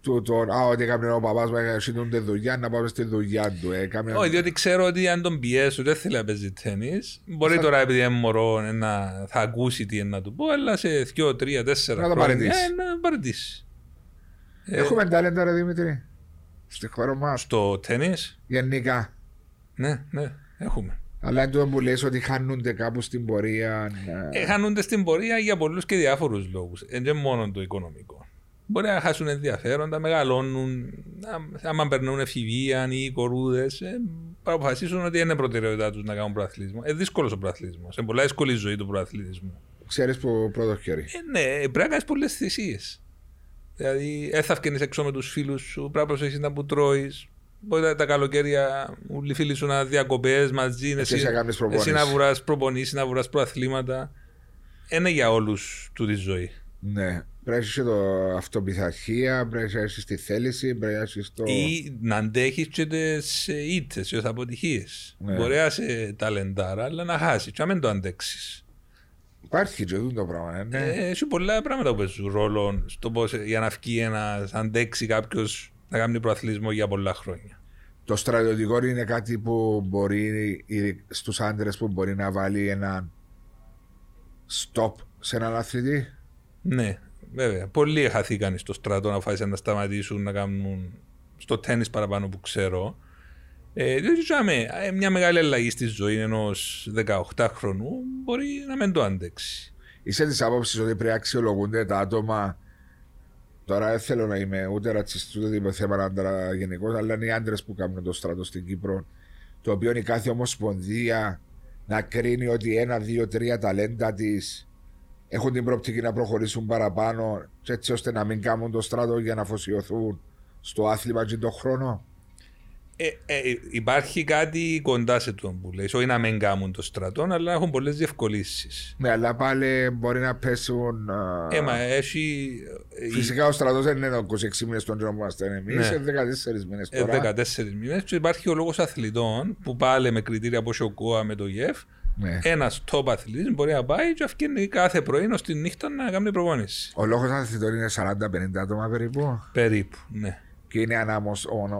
τούτον, ότι έκαμε ο παπάς μου έκανε δουλειά, να πάμε στη δουλειά του. Όχι, διότι ξέρω ότι αν τον πιέσω δεν θέλει να παίζει τένις. Μπορεί τώρα επειδή είναι μωρό θα ακούσει τι να του πω, αλλά σε 2, 3, 4 χρόνια να παραιτήσει. Έχουμε ταλέντα, ρε Δημήτρη, στη χώρα μας. Στο τένις. Γενικά. Ναι, ναι, έχουμε. Αλλά είναι το που λες ότι χάνονται κάπου στην πορεία. Χάνονται στην πορεία για πολλούς και διάφορους λόγους. Δεν μόνο το οικονομικό. Μπορεί να χάσουν ενδιαφέροντα, μεγαλώνουν. Άμα περνούν εφηβεία ή κορούδες, αποφασίσουν ότι είναι προτεραιότητά τους να κάνουν προαθλητισμό. Δύσκολος ο προαθλητισμός. Είναι πολλά δύσκολη ζωή του προαθλητισμού. Ξέρεις που πρώτο χέρι. Ναι, πρέπει να κάνεις πολλές θυσίες. Δηλαδή, θα βγαίνεις έξω με τους φίλους σου, πρέπει να προσέχεις να που τρώεις. Μπορεί τα καλοκαίρια όλοι οι φίλοι σου να διακοπές μαζί, εσύ να βουράς προπονήσεις, να βουράς προαθλήματα. Είναι για όλους του τη ζωή. Ναι. Πρέπει να έχεις αυτοπιθαρχία, πρέπει να έχεις τη θέληση, πρέπει να έχεις το. Ή να αντέχεις και τις ήττες και τις αποτυχίες. Ναι. Μπορεί να είσαι ταλεντάρα, αλλά να χάσεις, και να μην το αντέξεις. Υπάρχει και αυτό το πράγμα. Ναι. Έχει πολλά πράγματα που παίζουν ρόλο στο πώς για να βγει ένας, αντέξει κάποιος να κάνει προαθλητισμό για πολλά χρόνια. Το στρατιωτικό είναι κάτι που μπορεί στους άντρες που μπορεί να βάλει ένα stop σε έναν αθλητή. Ναι, βέβαια. Πολλοί χαθήκαν στο στρατό να αποφάσισαν να σταματήσουν να κάνουν στο τένις παραπάνω που ξέρω. Διότι μια μεγάλη αλλαγή στη ζωή ενός 18χρονου μπορεί να μην το αντέξει. Είσαι της άποψης ότι πρέπει να αξιολογούνται τα άτομα. Τώρα δεν θέλω να είμαι ούτε ρατσιστή ούτε θέμα άντρα γενικώς, αλλά είναι οι άντρες που κάνουν το στρατό στην Κύπρο. Το οποίο η κάθε ομοσπονδία να κρίνει ότι 1, 2, 3 ταλέντα της έχουν την προοπτική να προχωρήσουν παραπάνω, έτσι ώστε να μην κάνουν το στράτο για να αφοσιωθούν στο άθλημα και τον χρόνο. Υπάρχει κάτι κοντά σε αυτό που λέει. Όχι να μην κάνουν το στρατό, αλλά έχουν πολλές διευκολύνσεις. Ναι, αλλά πάλι μπορεί να πέσουν. Έχει. Φυσικά ο στρατός δεν είναι 26 μήνες των τρόπων που είμαστε εμείς, είναι 14 μήνες τώρα. 14 μήνες. Υπάρχει ο λόγος αθλητών που πάλι με κριτήρια όπως ο GOA με το ΓΕΦ. Ναι. Ένας top αθλητής μπορεί να πάει και αυκίνει κάθε πρωί ως τη νύχτα να κάνει προπόνηση. Ο λόγος αθλητών είναι 40-50 άτομα περίπου. Περίπου, ναι. Και είναι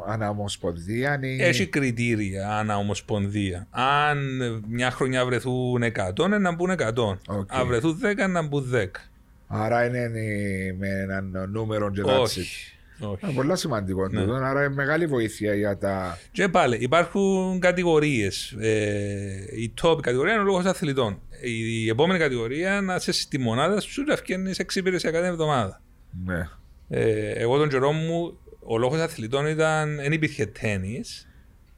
αναμοσπονδία. Είναι... Έχει κριτήρια αναμοσπονδία. Αν μια χρονιά βρεθούν 100, να μπουν 100. Okay. Αν βρεθούν 10, να μπουν 10. Άρα είναι με έναν νούμερο και δάτσι. Είναι πολύ σημαντικό. Ναι. Τότε, άρα είναι μεγάλη βοήθεια για τα. Και πάλι υπάρχουν κατηγορίες. Η top κατηγορία είναι ο λόγος αθλητών. Η επόμενη κατηγορία να είσαι στη μονάδα σου να φτιάχνει 6 υπηρεσιακά την εβδομάδα. Ναι. Εγώ τον καιρό μου ο λόγος αθλητών ήταν δεν υπήρχε τένις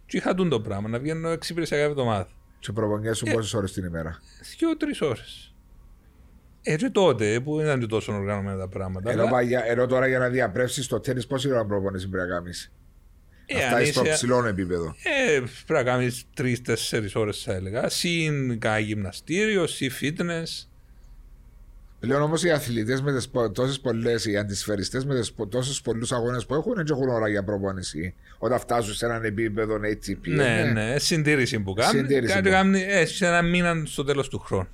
και είχα το πράγμα να βγαίνω 6 υπηρεσιακά την εβδομάδα. Και προπονιέσουν πόσες ώρες την ημέρα. 2-3 ώρες. Έτσι τότε που δεν ήταν τόσο οργανωμένα τα πράγματα. Ενώ τώρα για να διαπρέψεις το τένις, πόση ώρα προπονείς πρέπει να κάνεις. Να φτάσεις στο ψηλό επίπεδο. Πρέπει να κάνεις 3-4 ώρες, θα έλεγα. Συν κάνα γυμναστήριο, συν fitness. Λέω όμως οι αθλητές με τις τόσες πολλές, οι αντισφαιριστές με τις τόσους πολλούς αγώνες που έχουν, έτσι έχουν ώρα για προπόνηση. Όταν φτάσουν σε έναν επίπεδο ATP. Ναι, ναι, συντήρηση που κάνουν. Έχει ένα μήνα στο τέλος του χρόνου.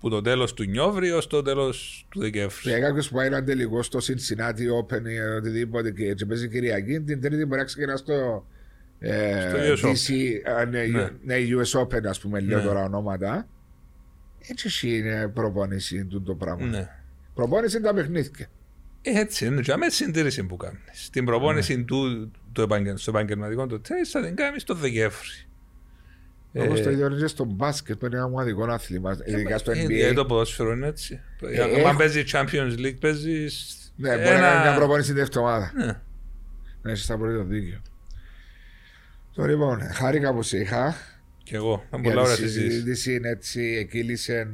Που το τέλος του Νιόβρη ως το τέλος του Δεκέμβρη. Για κάποιος που πάει έναν τελικό στο Cincinnati Open ή οτιδήποτε και έτσι παίζει Κυριακή, την Τρίτη μπορεί να ξεκινά στο US Open, ας πούμε, λέω τώρα ονόματα. Έτσι είναι προπόνηση του το πράγμα. Ναι. Προπόνηση τα παιχνίδια. Έτσι είναι, και με συντήρηση που κάνεις. Την προπόνηση στο επαγγελματικό του τένις θα την κάνεις το Δεκέμβρη. Όπως το ίδιο είναι στο μπάσκετ, που είναι ένα μοναδικό άθλημα, ειδικά στο NBA. Το ποδόσφαιρο είναι έτσι. Αν παίζει Champions League, παίζει. Ναι, μπορεί να κάνει μια προπόνηση την εβδομάδα. Ναι, εσύ θα μπορεί το δίκιο. Τώρα λοιπόν, χάρηκα που σε είχα. Κι εγώ, ήταν πολλά ωραία συζήτηση. Η συζήτηση είναι έτσι, εκκύλησε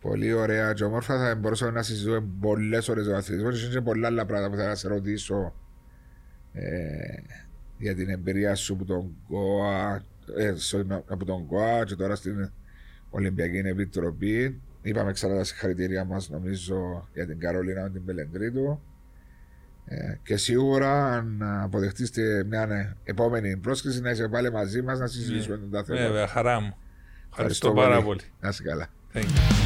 πολύ ωραία και όμορφα. Θα μπορούσαμε να συζητούμε πολλές ώρες ο αθλητισμός. Είναι πολλά άλλα πράγματα που θέλω να σε ρωτήσω. Για την εμπειρία σου από τον ΚΟΑ, και τώρα στην Ολυμπιακή Επιτροπή. Είπαμε ξανά τα συγχαρητήριά μας, νομίζω, για την Καρολίνα με την Πελεντρίτου. Και σίγουρα, αν αποδεχτείς μια επόμενη πρόσκληση, να είσαι πάλι μαζί μας να συζητήσουμε τα θέματα. Βέβαια, χαρά μου. Ευχαριστώ πάρα πολύ. Να είσαι καλά. Thank you.